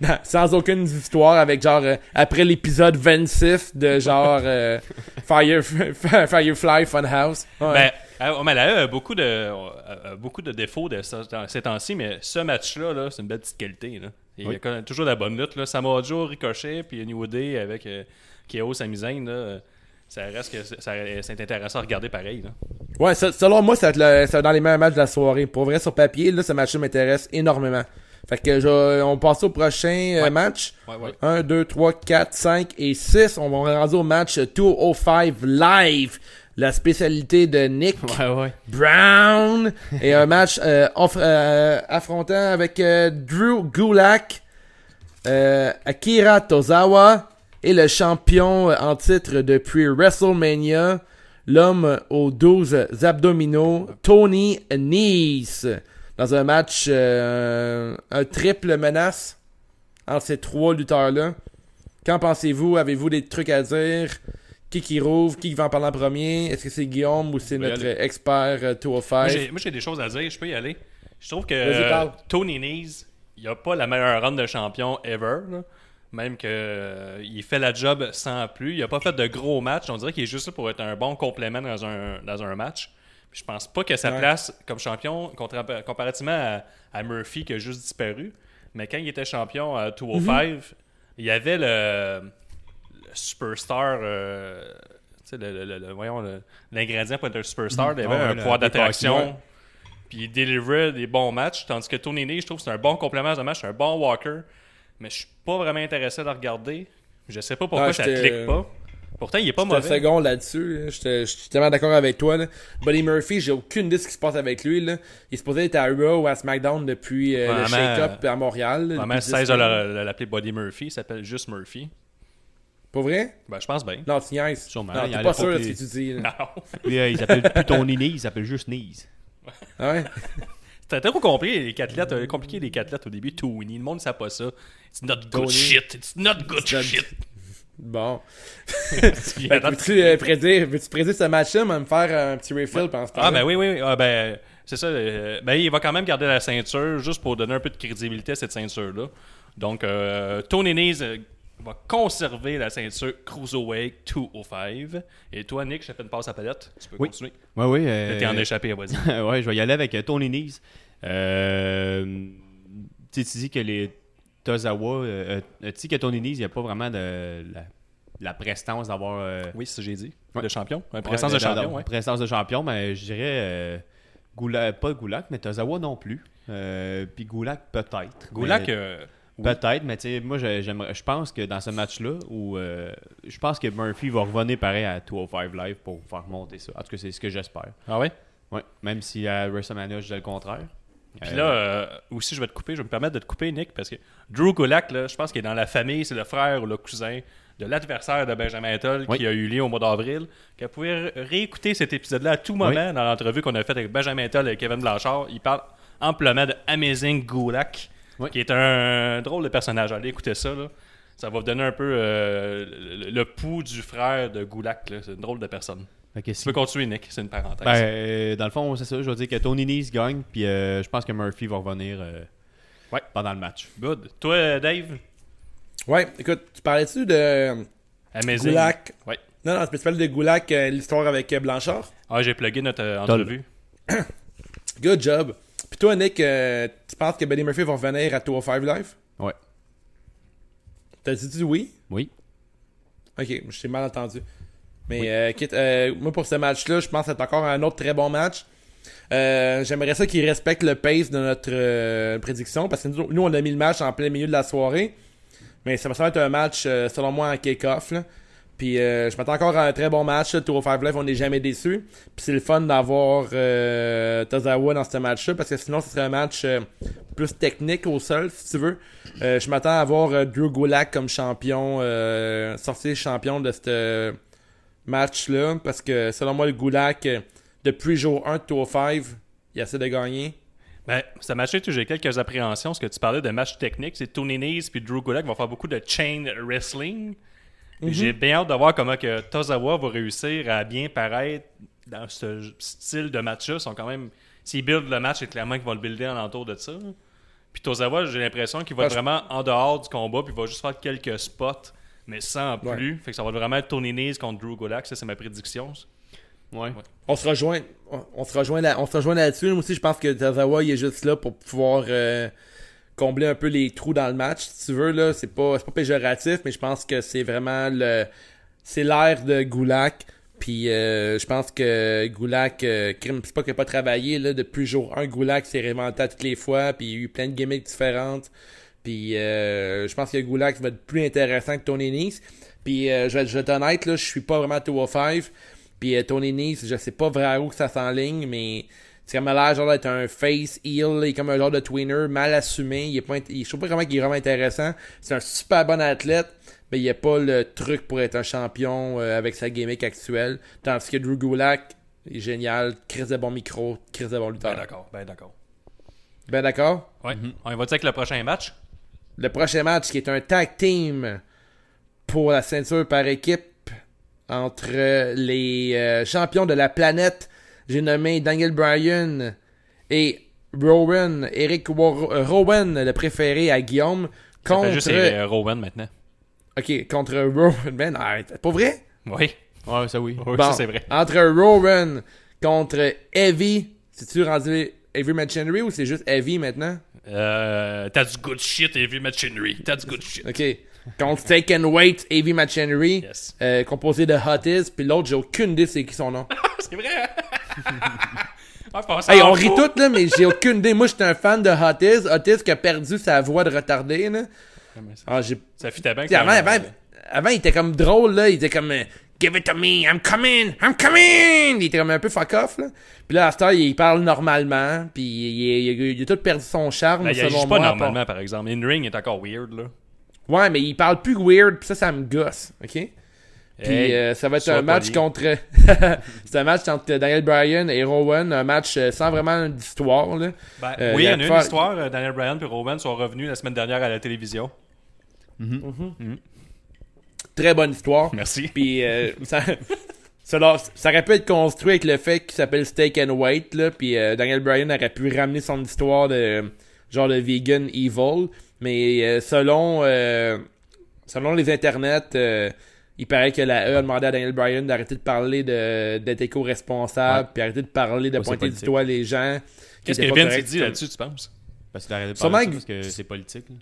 Non, sans aucune histoire avec genre euh, après l'épisode vingt-six de genre euh, Fire, Firefly Funhouse. Ouais. Ben, euh, mais là, euh, beaucoup de euh, beaucoup de défauts de ces temps-ci, mais ce match-là, là, c'est une belle petite qualité. Là. Il oui. y a toujours de la bonne lutte. Là. Samoa Joe, Ricochet, puis New Day avec euh, K O, Sami Zayn, là. Ça reste que ça, c'est intéressant à regarder pareil. Là. Ouais, ça, selon moi, ça c'est dans les mêmes matchs de la soirée. Pour vrai, sur papier, là, ce match-là m'intéresse énormément. Fait que je, on passe au prochain ouais. match. un, deux, trois, quatre, cinq et six. On va rendre au match deux cent cinq Live. La spécialité de Nick ouais, ouais. Brown. Et un match euh, off, euh, affrontant avec euh, Drew Gulak, euh, Akira Tozawa et le champion en titre depuis WrestleMania, l'homme aux douze abdominaux, Tony Nese. Dans un match, euh, un triple menace entre ces trois lutteurs-là. Qu'en pensez-vous? Avez-vous des trucs à dire? Qui qui rouvre? Qui va en parler en premier? Est-ce que c'est Guillaume ou c'est notre aller. expert euh, deux cent cinq? Moi j'ai, moi, j'ai des choses à dire. Je peux y aller. Je trouve que euh, Tony Nese, il n'a pas la meilleure run de champion ever. Là. Même que euh, il fait la job sans plus. Il n'a pas fait de gros matchs. On dirait qu'il est juste là pour être un bon complément dans un, dans un match. Je pense pas que sa ouais. place comme champion, contra- comparativement à, à Murphy qui a juste disparu, mais quand il était champion à deux cent cinq, mm-hmm. il y avait le, le superstar, euh, tu sais, le, le, le, voyons, le, l'ingrédient pour être un superstar, mm-hmm. il y avait oh, un le, pouvoir d'attraction, puis il délivrait des bons matchs, tandis que Tony Nese, je trouve que c'est un bon complément de match, c'est un bon walker, mais je suis pas vraiment intéressé à le regarder. Je sais pas pourquoi ah, ça clique pas. Pourtant, il est pas j'étais mauvais. Un second là-dessus. Je suis tellement d'accord avec toi. Là. Buddy Murphy, j'ai aucune idée de ce qui se passe avec lui. Là. Il se posait être à Raw ou à SmackDown depuis euh, vraiment, le shake-up à Montréal. Maman seize a l'appelé Buddy Murphy. Il s'appelle juste Murphy. Pas vrai? Ben, je pense bien. Non, tu niaises. Sûrement. Non, t'es pas sûr de ce que tu dis. Là. Non. Puis, euh, ils appellent plus Tony Nese, ils s'appellent juste Nese. Ouais. T'as trop compris les quatre lettres. Compliqué les quatre lettres au début. Tony. Le monde ne sait pas ça. It's not good Tony. shit. It's not good It's shit. Not... Bon. ben, veux-tu, euh, prédire, veux-tu prédire ce match-là, mais me faire un petit refill ouais. pendant ce temps-là? Ah ben oui, oui, oui. Ah, ben, c'est ça. Euh, ben, il va quand même garder la ceinture juste pour donner un peu de crédibilité à cette ceinture-là. Donc, euh, Tony Nese va conserver la ceinture Cruiserweight deux cent cinq. Et toi, Nick, je te fais une passe à palette. Tu peux oui. continuer. Oui, oui. Euh... T'es en échappé, vas-y. Oui, je vais y aller avec Tony Nese. Euh... Tu dis que les... Tozawa, euh, euh, tu sais que Tony Nese, il n'y a pas vraiment de la, la prestance d'avoir... Euh... Oui, c'est ce que j'ai dit, ouais. de champion. Ouais, prestance ouais, de, de champion, oui. Prestance de champion, mais je dirais... Euh, Goula, pas Gulak, mais Tozawa non plus. Euh, Puis Gulak, peut-être. Gulak... Mais, euh, peut-être, oui. mais tu sais, moi, j'aimerais, je pense que dans ce match-là, où euh, je pense que Murphy va revenir pareil à deux cent cinq Live pour faire monter ça. En tout cas, c'est ce que j'espère. Ah ouais? Oui, même si à WrestleMania, je disais le contraire. Puis là, euh, aussi, je vais te couper. Je vais me permettre de te couper, Nick, parce que Drew Gulak, là, je pense qu'il est dans la famille, c'est le frère ou le cousin de l'adversaire de Benjamin Toll oui. qui a eu lieu au mois d'avril. Vous pouvez réécouter cet épisode-là à tout moment oui. dans l'entrevue qu'on a faite avec Benjamin Toll et Kevin Blanchard. Il parle amplement de Amazing Gulak, oui. qui est un drôle de personnage. Allez, écoutez ça. Là. Ça va vous donner un peu euh, le, le pouls du frère de Gulak. Là. C'est une drôle de personne. Okay, si. Tu peux continuer, Nick, c'est une parenthèse. Ben, euh, dans le fond, c'est ça. Je veux dire que Tony Nese gagne, puis euh, je pense que Murphy va revenir euh, ouais. pendant le match. Good. Toi, Dave? Ouais, écoute, tu parlais-tu de Amazing. Gulak? Ouais. Non, non, c'est parles de Gulak, euh, l'histoire avec Blanchard. Ah, j'ai plugué notre euh, entrevue. Good job. Puis toi, Nick, euh, tu penses que Buddy Murphy va revenir à deux cent cinq Live? Ouais. T'as dit oui? Oui. Ok, je t'ai mal entendu. Mais oui. euh, quitte, euh, moi, pour ce match-là, je pense que c'est encore un autre très bon match. Euh, j'aimerais ça qu'ils respectent le pace de notre euh, prédiction, parce que nous, nous, on a mis le match en plein milieu de la soirée. Mais ça va être un match, euh, selon moi, en kick-off. Là. Puis euh, je m'attends encore à un très bon match. Tour of Five Live, on n'est jamais déçus. Puis c'est le fun d'avoir euh, Tozawa dans ce match-là, parce que sinon, ce serait un match euh, plus technique au sol, si tu veux. Euh, je m'attends à avoir euh, Drew Gulak comme champion, euh, sorti champion de ce euh, match-là, parce que selon moi, le Gulak, euh, depuis jour un de deux cent cinq, il essaie de gagner. Ben, ce match-là, j'ai quelques appréhensions. Ce que tu parlais de match technique, c'est Tony Nese puis Drew Gulak vont faire beaucoup de chain wrestling. Mm-hmm. J'ai bien hâte de voir comment que Tozawa va réussir à bien paraître dans ce style de match-là. Ils sont quand même, s'ils buildent le match, c'est clairement qu'ils vont le builder en entour de ça. Puis Tozawa, j'ai l'impression qu'il va être vraiment en dehors du combat, puis il va juste faire quelques spots, mais sans plus. Ouais. Fait que ça va vraiment être Tony Nese contre Drew Gulak. Ça, c'est ma prédiction. Ouais. Ouais. On se rejoint, on se rejoint, là, on se rejoint là-dessus. Moi aussi, je pense que Tozawa, il est juste là pour pouvoir euh, combler un peu les trous dans le match, si tu veux. Là, c'est pas, c'est pas péjoratif, mais je pense que c'est vraiment le, c'est l'air de Gulak. Puis euh, je pense que Gulak, euh, c'est pas qu'il n'a pas travaillé là depuis jour un. Gulak s'est réinventé à toutes les fois, puis il y a eu plein de gimmicks différentes. Puis euh, je pense que Gulak va être plus intéressant que Tony Nese. Puis euh, je vais être honnête, là, je suis pas vraiment deux cent cinq. Puis euh, Tony Nese, je sais pas vraiment où que ça s'enligne, mais c'est comme à l'air genre d'être un face heel, il est comme un genre de tweener mal assumé, il est pas int- il, je trouve pas vraiment qu'il est vraiment intéressant. C'est un super bon athlète, mais il a pas le truc pour être un champion euh, avec sa gimmick actuelle. Tandis que Drew Gulak est génial, Chris de bon micro, Chris de bon lutteur. Ben d'accord, ben d'accord. Ben d'accord? Ouais. Mm-hmm. On va dire avec le prochain match. Le prochain match qui est un tag team pour la ceinture par équipe entre les euh, champions de la planète, j'ai nommé Daniel Bryan et Rowan, Eric War- euh, Rowan, le préféré à Guillaume, contre... Ça fait juste euh, Rowan maintenant. Ok, contre Rowan, ben arrête, pas vrai? Oui, ouais, ça oui, oui bon, ça c'est vrai. Entre Rowan contre Heavy, c'est-tu rendu Heavy Machinery ou c'est juste Heavy maintenant? Euh, t'as du good shit Heavy Machinery, t'as du good shit. Ok. Contre Take and Wait, Heavy Machinery, yes. euh, composé de Hotties, puis l'autre, j'ai aucune idée c'est qui son nom. C'est vrai! Hey, on rit toutes, là, mais j'ai aucune idée. Moi, j'étais un fan de Hotties. Hotties qui a perdu sa voix de retardé. Là. Ah, ça, ah, j'ai... ça fit à bien. Avant, avant, avant, avant, il était comme drôle, là. Il était comme « Give it to me, I'm coming, I'm coming! » Il était comme un peu fuck-off, là. Puis là, à cette heure, il parle normalement, puis il, il, il, il a tout perdu son charme, ben, selon moi. Il agit pas normalement, par exemple. In-ring est encore weird, là. Ouais, mais il parle plus weird, pis ça, ça me gosse, ok? Puis hey, euh, ça va être un match poli. contre... C'est un match entre Daniel Bryan et Rowan, un match sans vraiment d'histoire, là. Ben, euh, oui, il y en a une fois... histoire. Daniel Bryan et Rowan sont revenus la semaine dernière à la télévision. Mm-hmm. Mm-hmm. Mm-hmm. Très bonne histoire. Merci. Puis euh, ça... Ça, ça aurait pu être construit avec le fait qu'il s'appelle Steak and Wait, là, puis euh, Daniel Bryan aurait pu ramener son histoire de genre de vegan evil... Mais euh, selon euh, selon les internets, euh, il paraît que la E a demandé à Daniel Bryan d'arrêter de parler de, d'être éco-responsable, puis arrêter de parler de ouais, pointer du doigt les gens. Qu'est-ce que Vince dit là-dessus, tu penses? Parce qu'il a arrêté de parler de ça, parce que c'est politique. Là.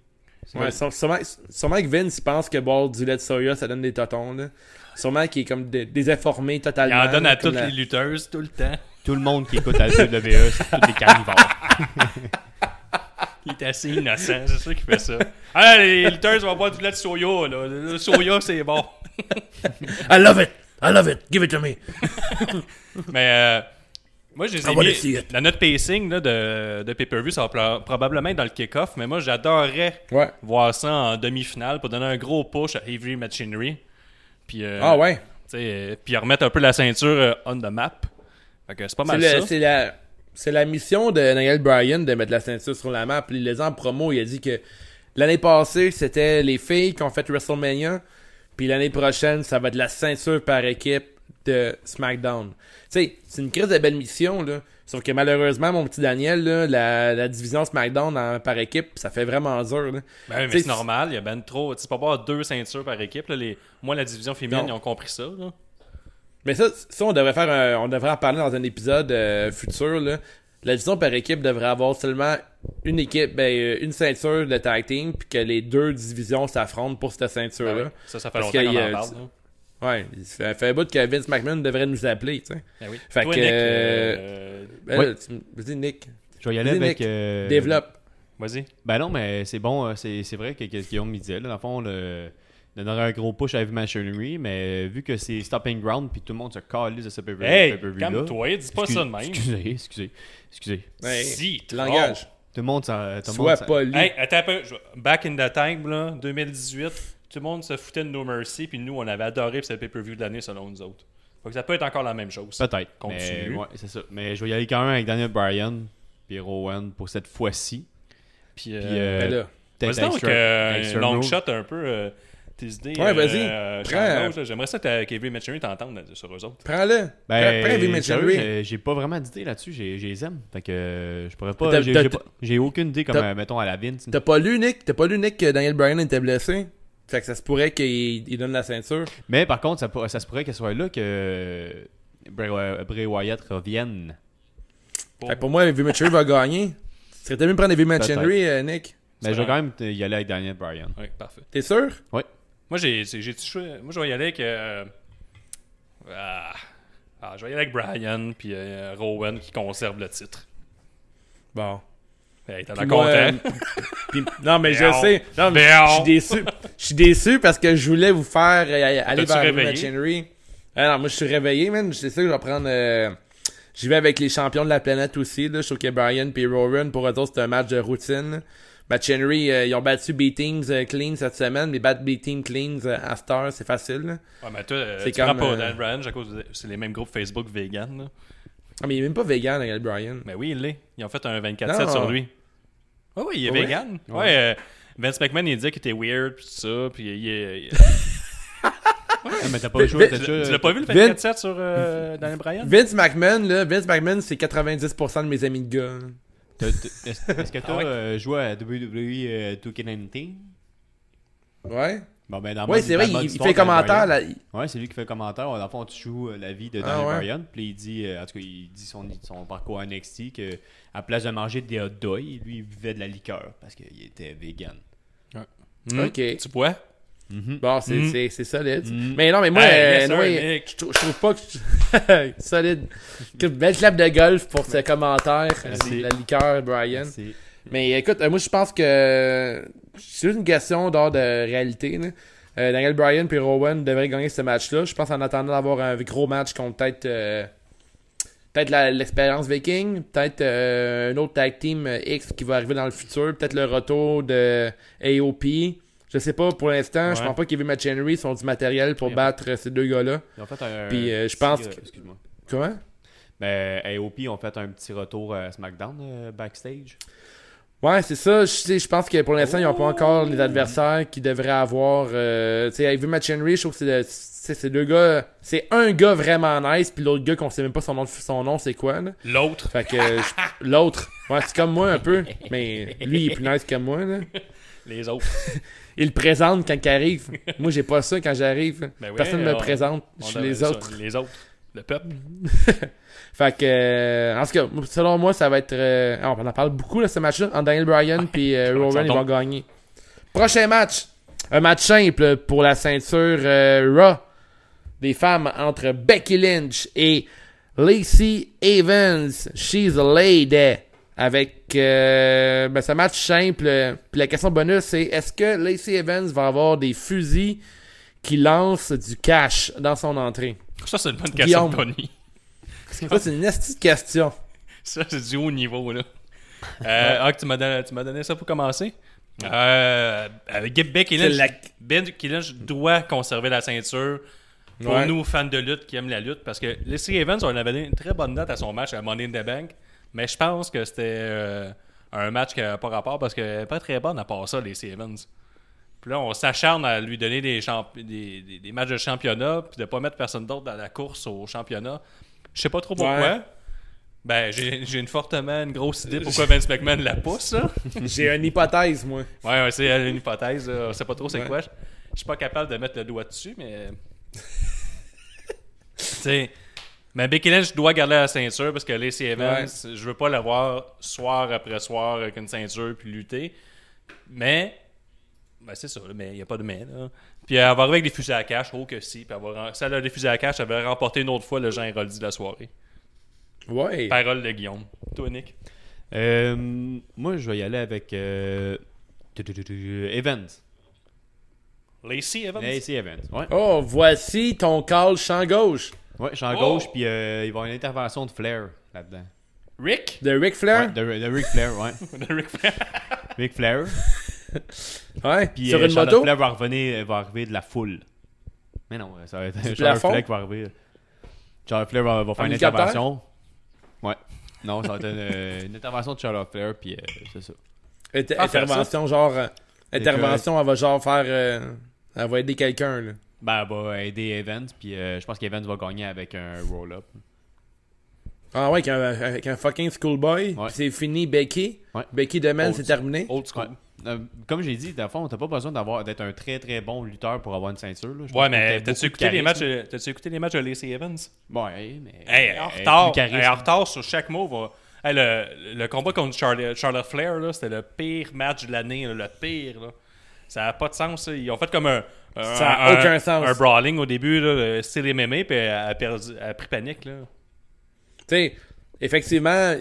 C'est ouais, so- sûrement, sûrement que Vince pense que boire du lait de soya, ça donne des totons. Là. Sûrement qu'il est comme d- désinformé totalement. Il en donne à toutes la... les lutteuses, tout le temps. Tout le monde qui écoute à la W W E, c'est tous des carnivores. Il est assez innocent, c'est sûr qu'il fait ça. Ah, les lutteurs vont boire du lait de soya, là. Le soya, c'est bon. I love it! I love it! Give it to me! Mais, euh, moi, je les ai mis dans notre pacing là, de, de pay-per-view, ça va probablement être dans le kick-off, mais moi, j'adorerais ouais. voir ça en demi-finale pour donner un gros push à Heavy Machinery. Puis, euh, ah ouais? Puis remettre un peu la ceinture on the map. Fait que c'est pas mal c'est ça. Le, c'est la... C'est la mission de Daniel Bryan de mettre la ceinture sur la map. Il les en promo, il a dit que l'année passée, c'était les filles qui ont fait WrestleMania. Puis l'année prochaine, ça va être la ceinture par équipe de SmackDown. Tu sais, c'est une crise de belle mission, là. Sauf que malheureusement, mon petit Daniel, là, la, la division SmackDown en, par équipe, ça fait vraiment dur. Là. Ben oui, mais c'est, c'est normal. Il y a ben trop... Tu sais, pas avoir deux ceintures par équipe. Là, les... Moi, la division féminine, non. Ils ont compris ça, là. Mais ça, ça on devrait faire un, on devrait en parler dans un épisode euh, futur là. La division par équipe devrait avoir seulement une équipe, ben une ceinture de tag team, puis que les deux divisions s'affrontent pour cette ceinture là. Ah ouais. Ça, ça fait parce longtemps qu'on en parle. Ouais, ça fait un bout que Vince McMahon devrait nous appeler, tu sais. Ben oui. Fait toi, que. Nick, euh, euh, ben, ouais. Tu me dis, Nick. Je vais y aller dis, avec. Euh... Développe. Vas-y. Ben non, mais c'est bon, c'est, c'est vrai que Guillaume me disait, là, dans le fond, le. Donnerait un gros push à Heavy Machinery, mais vu que c'est Stopping Ground puis tout le monde se calise de ce pay-per-view-là... Hey, calme-toi, dis pas excuse, ça de même. Excusez, excusez, excusez. Hey, si, langage. Tout le monde s'en... Sois poli. Hey, attends un peu. Back in the time, là, deux mille dix-huit, tout le monde se foutait de No Mercy puis nous, on avait adoré ce pay-per-view de l'année selon nous autres. Fait que ça peut être encore la même chose. Peut-être. Continue. Mais, ouais, c'est ça. Mais je vais y aller quand même avec Daniel Bryan puis Rowan pour cette fois-ci. Puis euh, euh, ben là. Peut-être donc, euh, long shot un peu... Euh, tes idées. Ouais, vas-y. Euh, prends. Chose, j'aimerais ça que Heavy Machinery t'entende sur eux autres. Prends-le. Ben, prends Heavy Machinery. J'ai, j'ai pas vraiment d'idée là-dessus. J'ai, j'ai les aime. Fait que je pourrais pas. T'as, j'ai, t'as, j'ai, pas j'ai aucune idée, comme, mettons, à la Vince. T'as pas lu, Nick? T'as pas lu, Nick, que Daniel Bryan était blessé? Fait que ça se pourrait qu'il il donne la ceinture. Mais par contre, ça, ça se pourrait qu'elle soit là que Bray, Bray Wyatt revienne. Bon. Fait que pour moi, Heavy Machinery va gagner. Tu serais mieux de prendre Heavy Machinery, euh, Nick? Mais je vais quand même y aller avec Daniel Bryan. Oui, parfait. T'es sûr? Oui. Moi, j'ai, j'ai, j'ai moi, je vais y aller avec. Euh, ah, ah, je vais y aller avec Bryan puis euh, Rowan qui conserve le titre. Bon. Hey, t'en as content? Non, mais je sais. Non, mais je suis déçu. Je suis déçu parce que je voulais vous faire euh, aller vers Heavy Machinery. Ah, non, moi, je suis réveillé, man. Je sais que je vais prendre. Euh, j'y vais avec les champions de la planète aussi. Là. Je trouve que Bryan puis Rowan, pour eux autres, c'est un match de routine. Machinery, euh, ils ont battu Beatings euh, Clean cette semaine, mais battre Beatings Clean euh, After, c'est facile. Là. Ouais, mais toi, euh, c'est tu comme, prends pas Daniel Bryan, à cause de, c'est les mêmes groupes Facebook vegan. Là. Ah, mais il est même pas vegan, Daniel Bryan. Mais oui, il l'est. Ils ont fait un vingt-quatre sept sur lui. Oui, oui, il est ouais. vegan. Ouais, ouais euh, Vince McMahon, il disait qu'il était weird, pis tout ça, pis il est... Ouais, mais t'as pas v- joué, t'as v- joué, tu l'as pas vu le vingt-quatre sept Vince... sur euh, Daniel Bryan? Vince McMahon, là, Vince McMahon, c'est quatre-vingt-dix pour cent de mes amis de gars. T'as, t'as, est-ce que tu as ah ouais. euh, joué à W W E euh, deux K dix-neuf? Ouais. Bon, ben, dans ouais, c'est vrai, il, il fait commentaire. Là, il... Ouais, c'est lui qui fait commentaire. Dans le fond, tu joues la vie de Daniel ah, Bryan. Puis il dit, euh, en tout cas, il dit son, son parcours à N X T qu'à place de manger des hot dogs, lui, il buvait de la liqueur parce qu'il était vegan. Ouais. Mmh. Ok. Tu bois? Mm-hmm. Bon, c'est, mm-hmm. c'est, c'est solide. Mm-hmm. Mais non, mais moi, hey, euh, oui, je, je trouve pas que. Je... solide. Belle clap de golf pour ce commentaire. Merci. La liqueur, Bryan. Merci. Mais écoute, euh, moi, je pense que. C'est juste une question d'ordre de réalité. Là. Euh, Daniel Bryan et Rowan devraient gagner ce match-là. Je pense en attendant d'avoir un gros match contre peut-être. Euh... Peut-être la, l'expérience Viking, peut-être euh, un autre tag team X qui va arriver dans le futur, peut-être le retour de A O P. Je sais pas, pour l'instant, ouais. Je pense pas qu'Heavy Machinery sont du matériel pour ouais. battre euh, ces deux gars-là. Ils ont fait un, puis euh, je pense... Euh, que... Excuse-moi. Comment? Ben, A O P ont fait un petit retour à SmackDown euh, backstage. Ouais, c'est ça. Je, je pense que pour l'instant, oh! Ils ont pas encore les adversaires qu'ils devraient avoir. Euh, tu sais, Heavy Machinery, je trouve que c'est, c'est, c'est deux gars... C'est un gars vraiment nice, puis l'autre gars qu'on sait même pas son nom, son nom c'est quoi. Là. L'autre. Fait que... je, l'autre. Ouais, c'est comme moi un peu. Mais lui, il est plus nice que moi, là. Les autres. Ils le présentent quand ils arrivent. Moi, j'ai pas ça quand j'arrive. Ben oui, personne ne me présente. Je suis les autres. Ça, les autres. Le peuple. Fait que, en tout cas, selon moi, ça va être. Euh, on en parle beaucoup, là, ce match-là. En Daniel Bryan puis euh, Rowan, ils vont gagner. Prochain match. Un match simple pour la ceinture euh, Raw des femmes entre Becky Lynch et Lacey Evans. She's a lady. Avec euh, ben, ce match simple. Puis la question bonus, c'est est-ce que Lacey Evans va avoir des fusils qui lancent du cash dans son entrée? Ça, c'est une bonne question, Tony. Ça, c'est une petite question. Ça, c'est du haut niveau, là. Euh, ah, tu m'as, donné, tu m'as donné ça pour commencer? Euh, avec Becky Lynch, la... Becky Lynch doit conserver la ceinture pour ouais. nous, fans de lutte qui aiment la lutte. Parce que Lacey Evans, on avait donné une très bonne note à son match à Money in the Bank. Mais je pense que c'était euh, un match qui n'a pas rapport parce qu'elle n'est pas très bonne à part ça, Lacey Evans. Puis là, on s'acharne à lui donner des, champ- des, des, des matchs de championnat puis de ne pas mettre personne d'autre dans la course au championnat. Je sais pas trop pourquoi. Ouais. Ben, j'ai, j'ai une fortement une grosse idée pourquoi Vince McMahon la pousse. Hein? J'ai une hypothèse, moi. Ouais, ouais, c'est une hypothèse. On ne sait pas trop c'est ouais. quoi. Je suis pas capable de mettre le doigt dessus, mais... tu sais... Mais Becky Lynch dois garder la ceinture parce que Lacey Evans, ouais. je veux pas la voir soir après soir avec une ceinture puis lutter. Mais, ben c'est ça, mais il n'y a pas de mais. Là. Puis elle va arriver avec des fusées à cash, oh que si. Puis elle va, si elle a des fusées à cash, elle va remporter une autre fois le Jean Héroldi de la soirée. Ouais. Parole de Guillaume. Toi, Nick. Euh, moi, je vais y aller avec euh... Evans. Lacey Evans. Lacey Evans, ouais. Oh, voici ton call champ gauche. Ouais, champ oh. gauche, puis euh, il va y avoir une intervention de Flair là-dedans. Rick? De Ric Flair? Ouais, de, de Ric Flair, ouais. de Ric Flair. Ric Flair. Ouais, puis sur euh, une Charlotte moto? Flair va, revenir, va arriver de la foule. Mais non, ça va être Charlotte Flair qui va arriver. Charlotte Flair va, va faire en une intervention. Ouais. Non, ça va être une, une intervention de Charlotte Flair, puis euh, c'est ça. Inter- ah, intervention, ça? genre... Intervention, elle va genre faire... Euh, elle va aider quelqu'un, là. Ben, elle va aider Evans, puis euh, je pense qu'Evans va gagner avec un roll-up. Ah ouais, avec un, avec un fucking schoolboy. Ouais. C'est fini, Becky. Ouais. Becky demain, c'est terminé. Old school. Ouais. Euh, comme j'ai dit, dans le fond, t'as pas besoin d'avoir, d'être un très très bon lutteur pour avoir une ceinture. Là. Ouais, mais t'as-tu écouté, les matchs, t'as-tu écouté les matchs de Lacey Evans? Bon, hey, mais... Hey, elle, en retard, elle, elle, en retard sur chaque mot, va... Hey, le, le combat contre Charlotte, Charlotte Flair, là, c'était le pire match de l'année, là, le pire. Là. Ça n'a pas de sens. Là. Ils ont fait comme un, un, ça a un, aucun un, sens. un brawling au début, là, style M M A, puis elle a, perdu, elle a pris panique. Tu sais, effectivement,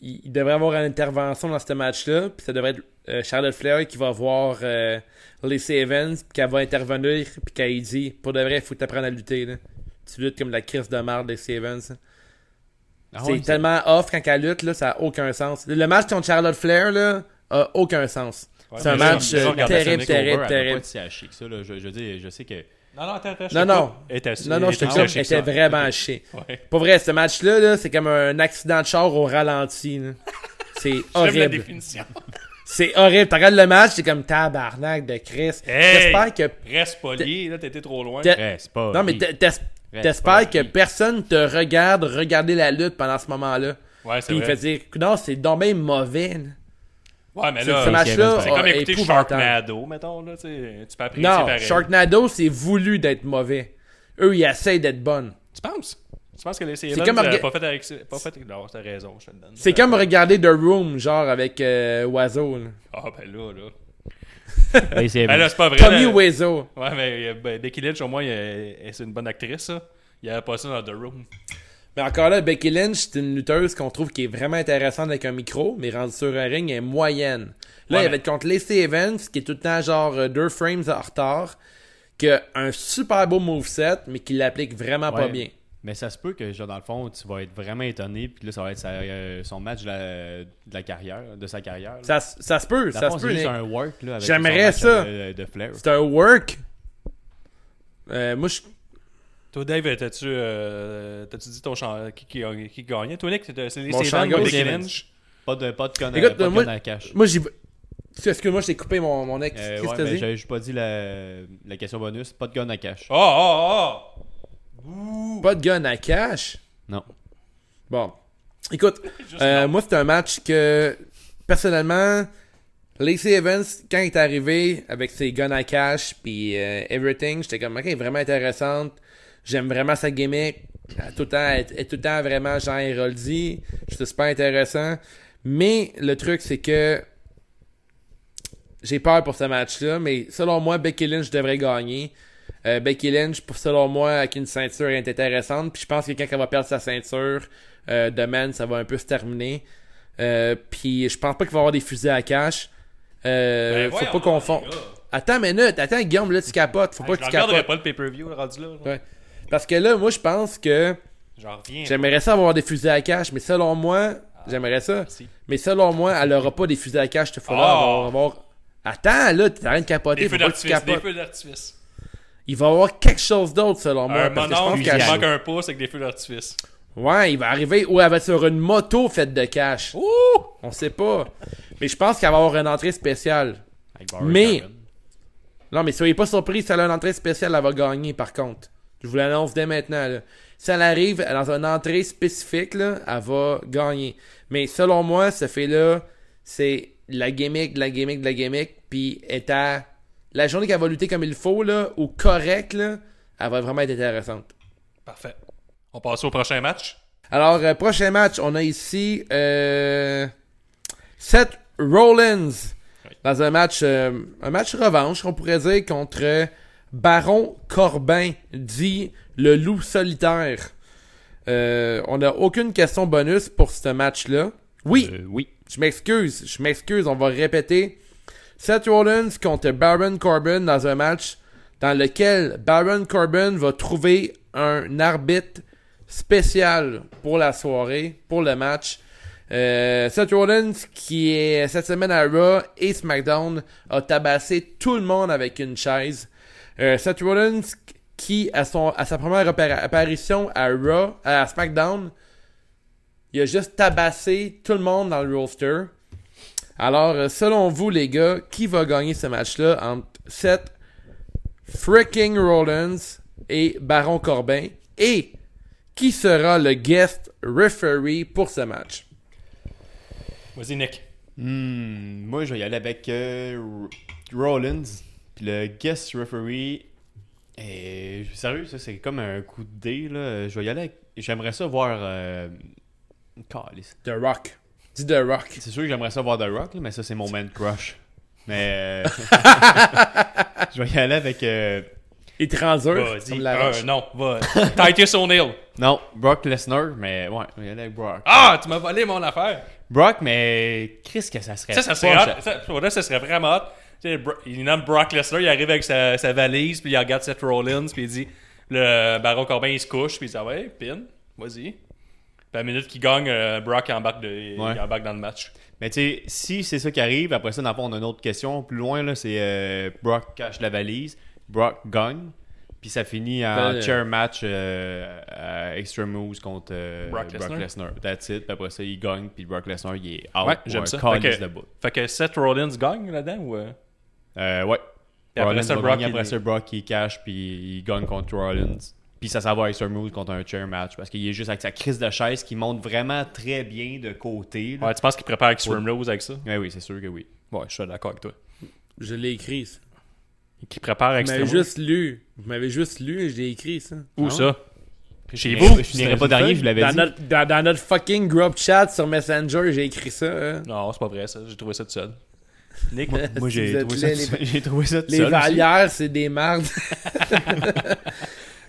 il, il devrait y avoir une intervention dans ce match-là, puis ça devrait être euh, Charlotte Flair qui va voir euh, Lacey Evans, puis qu'elle va intervenir, puis qu'elle dit « Pour de vrai, il faut t'apprendre à lutter. Là. Tu luttes comme la crise de merde, Lacey Evans. » Ah ouais, c'est tellement off quand elle lutte, là, ça n'a aucun sens. Le match contre Charlotte Flair, là, a aucun sens. Ouais, c'est un match euh, terrible, terrible, terrible. Elle pas si hachée que ça, là. Je, je dis, je sais que... Non, non, attends, attends. Non, non, non, non, je te dis, elle était vraiment hachée. Ouais. Pour vrai, ce match-là, là, c'est comme un accident de char au ralenti, là. C'est horrible. J'aime la définition. C'est horrible. Tu regardes le match, c'est comme tabarnak de Chris. Hey, j'espère que... Reste poli, là, t'étais trop loin. Reste poli. Non, mais t'espères... T'espères que personne te regarde regarder la lutte pendant ce moment-là. Ouais, c'est Puis vrai. Il fait dire, non, c'est donc bien mauvais. Là. Ouais, mais là, c'est, ce match-là, c'est comme écouter Sharknado, mettons. Là, tu peux apprécier non, pareil. Non, Sharknado, c'est voulu d'être mauvais. Eux, ils essayent d'être bonnes. Tu penses? Tu penses que les C L N, c'est rega- pas fait avec... Pas fait... Non, t'as raison, je te le donne. C'est comme regarder The Room, genre, avec euh, Oiseau. Ah, oh, ben là, là. Ben là, c'est pas vrai. Tommy Wiseau. Ouais, mais ben, Becky Lynch, au moins, elle, elle, c'est une bonne actrice, ça. Il n'y avait pas ça dans The Room. Mais encore là, Becky Lynch, c'est une lutteuse qu'on trouve qui est vraiment intéressante avec un micro, mais rendue sur un ring, elle est moyenne. Là, ouais, elle va être contre Lacey Evans, qui est tout le temps genre deux frames en retard, qui a un super beau moveset, mais qui l'applique vraiment ouais. pas bien. Mais ça se peut que, genre, dans le fond, tu vas être vraiment étonné, puis là, ça va être sa, euh, son match de la, de la carrière, de sa carrière. Ça, ça se peut, ça se peut. C'est un work, là, avec J'aimerais ça. De, de Flair. C'est un work. Euh, moi, je. Toi, Dave, t'as-tu, euh, t'as-tu dit ton champ qui, qui, qui gagnait? Toi, Nick, c'est les Lynch. Pas de pas de conne à cash. Moi, j'ai. Excuse-moi, je t'ai coupé mon, mon ex. Euh, Qu'est-ce que ouais, t'as dit? J'ai pas dit la, la question bonus. Pas de gun à cash. Oh, oh, oh! Ouh. Pas de gun à cash? Non. Bon. Écoute, euh, moi, c'est un match que, personnellement, Lacey Evans, quand il est arrivé avec ses guns à cash pis euh, everything, j'étais comme, ok, elle est vraiment intéressante. J'aime vraiment sa gimmick. Elle est tout le temps, elle, elle est tout le temps vraiment Jean Héroldi. C'était super intéressant. Mais le truc, c'est que j'ai peur pour ce match-là, mais selon moi, Becky Lynch devrait gagner. Euh, Becky Lynch, pour selon moi, avec une ceinture est intéressante. Puis je pense que quand elle va perdre sa ceinture, euh, demain, ça va un peu se terminer. Euh, puis je pense pas qu'il va y avoir des fusées à cash. Euh, ben, faut ouais, pas confondre. Attends une minute, attends Guillaume, là tu capotes. Faut hey, pas que tu capotes. Je regarderai pas le pay-per-view rendu là. Ouais. Parce que là, moi je pense que j'en reviens, j'aimerais ouais. ça avoir des fusées à cash, mais selon moi, ah, j'aimerais ça. Merci. Mais selon moi, elle aura pas des fusées à cash. Cette fois-là, oh. elle va avoir. Attends, là, t'es en train de capoter. Des feux d'artifice. Des feux d'artifice. Il va y avoir quelque chose d'autre, selon moi. Un parce que je pense qu'il manque un pouce avec des feux d'artifice. Ouais, il va arriver ou elle va être sur une moto faite de cash. Ouh! On sait pas. Mais je pense qu'elle va avoir une entrée spéciale. Mais... Non, mais soyez pas surpris, si elle a une entrée spéciale, elle va gagner, par contre. Je vous l'annonce dès maintenant. Là. Si elle arrive dans une entrée spécifique, là, elle va gagner. Mais selon moi, ce fait-là, c'est la gimmick, de la gimmick, de la gimmick, puis est à... La journée qu'elle va lutter comme il faut, là, ou correct, là, elle va vraiment être intéressante. Parfait. On passe au prochain match. Alors, euh, prochain match, on a ici euh, Seth Rollins. Oui. Dans un match euh, un match revanche, on pourrait dire, contre Baron Corbin dit le loup solitaire. Euh, on n'a aucune question bonus pour ce match-là. Oui, euh, oui. Je m'excuse, je m'excuse, on va répéter. Seth Rollins contre Baron Corbin dans un match dans lequel Baron Corbin va trouver un arbitre spécial pour la soirée, pour le match. Euh, Seth Rollins, qui est cette semaine à Raw et SmackDown, a tabassé tout le monde avec une chaise. Euh, Seth Rollins, qui à, son, à sa première apparition à Raw, à SmackDown, il a juste tabassé tout le monde dans le roster. Alors, selon vous les gars, qui va gagner ce match-là entre Seth freaking Rollins et Baron Corbin? Et qui sera le guest referee pour ce match? Vas-y Nick. Mmh, moi je vais y aller avec euh, Rollins. Puis le guest referee... Et, sérieux, ça c'est comme un coup de dé là. Je vais y aller avec... J'aimerais ça voir... Euh... The Rock. Dis The Rock. C'est sûr que j'aimerais ça voir The Rock, là, mais ça, c'est mon man crush. Mais. Euh... je vais y aller avec. Euh... Il te rasure. Euh, non, va. Titus O'Neil. Non, Brock Lesnar, mais ouais, je vais y aller avec Brock. Ah, tu m'as volé mon affaire. Brock, mais. Chris, que ça serait. Ça, ça serait hot. Ça, ça, ça serait vraiment hot. Tu sais, Bro... Il nomme Brock Lesnar, il arrive avec sa, sa valise, puis il regarde Seth Rollins, puis il dit. Le Baron Corbin, il se couche, puis il dit ah ouais, pin, vas-y. La minute qu'il gagne, euh, Brock embarque, de, ouais. il embarque dans le match. Mais tu sais, si c'est ça qui arrive, après ça, dans le fond, on a une autre question. Plus loin, là, c'est euh, Brock cache la valise, Brock gagne, puis ça finit en ben, chair match euh, à Extreme Rules contre euh, Brock, Lesnar. Brock Lesnar. That's it. Puis après ça, il gagne, puis Brock Lesnar, il est out. Ouais, j'aime ça. Fait que, fait que Seth Rollins gagne là-dedans ou... Euh, ouais. Puis Rollins après, Brock, après ça, Brock, il cache, puis il gagne contre Rollins. Puis ça s'en va à Extreme Rules contre un chair match. Parce qu'il est juste avec sa crise de chaise qui monte vraiment très bien de côté. Là. Ouais, tu penses qu'il prépare Extreme Rules avec ça? Oui, oui, c'est sûr que oui. Ouais, je suis d'accord avec toi. Je l'ai écrit, ça. Qui prépare Extreme Rules? Vous m'avez juste lu. Vous m'avez juste lu et je l'ai écrit, ça. Où non? Ça? Chez vous? Je finirais pas dernier, je vous l'avais dit. Notre, dans, dans notre fucking group chat sur Messenger, j'ai écrit ça. Hein? Non, c'est pas vrai, ça. J'ai trouvé ça tout seul. Nick, moi, moi j'ai, trouvé ça les... tout seul. J'ai trouvé ça tout les seul. Les valières, c'est des merdes.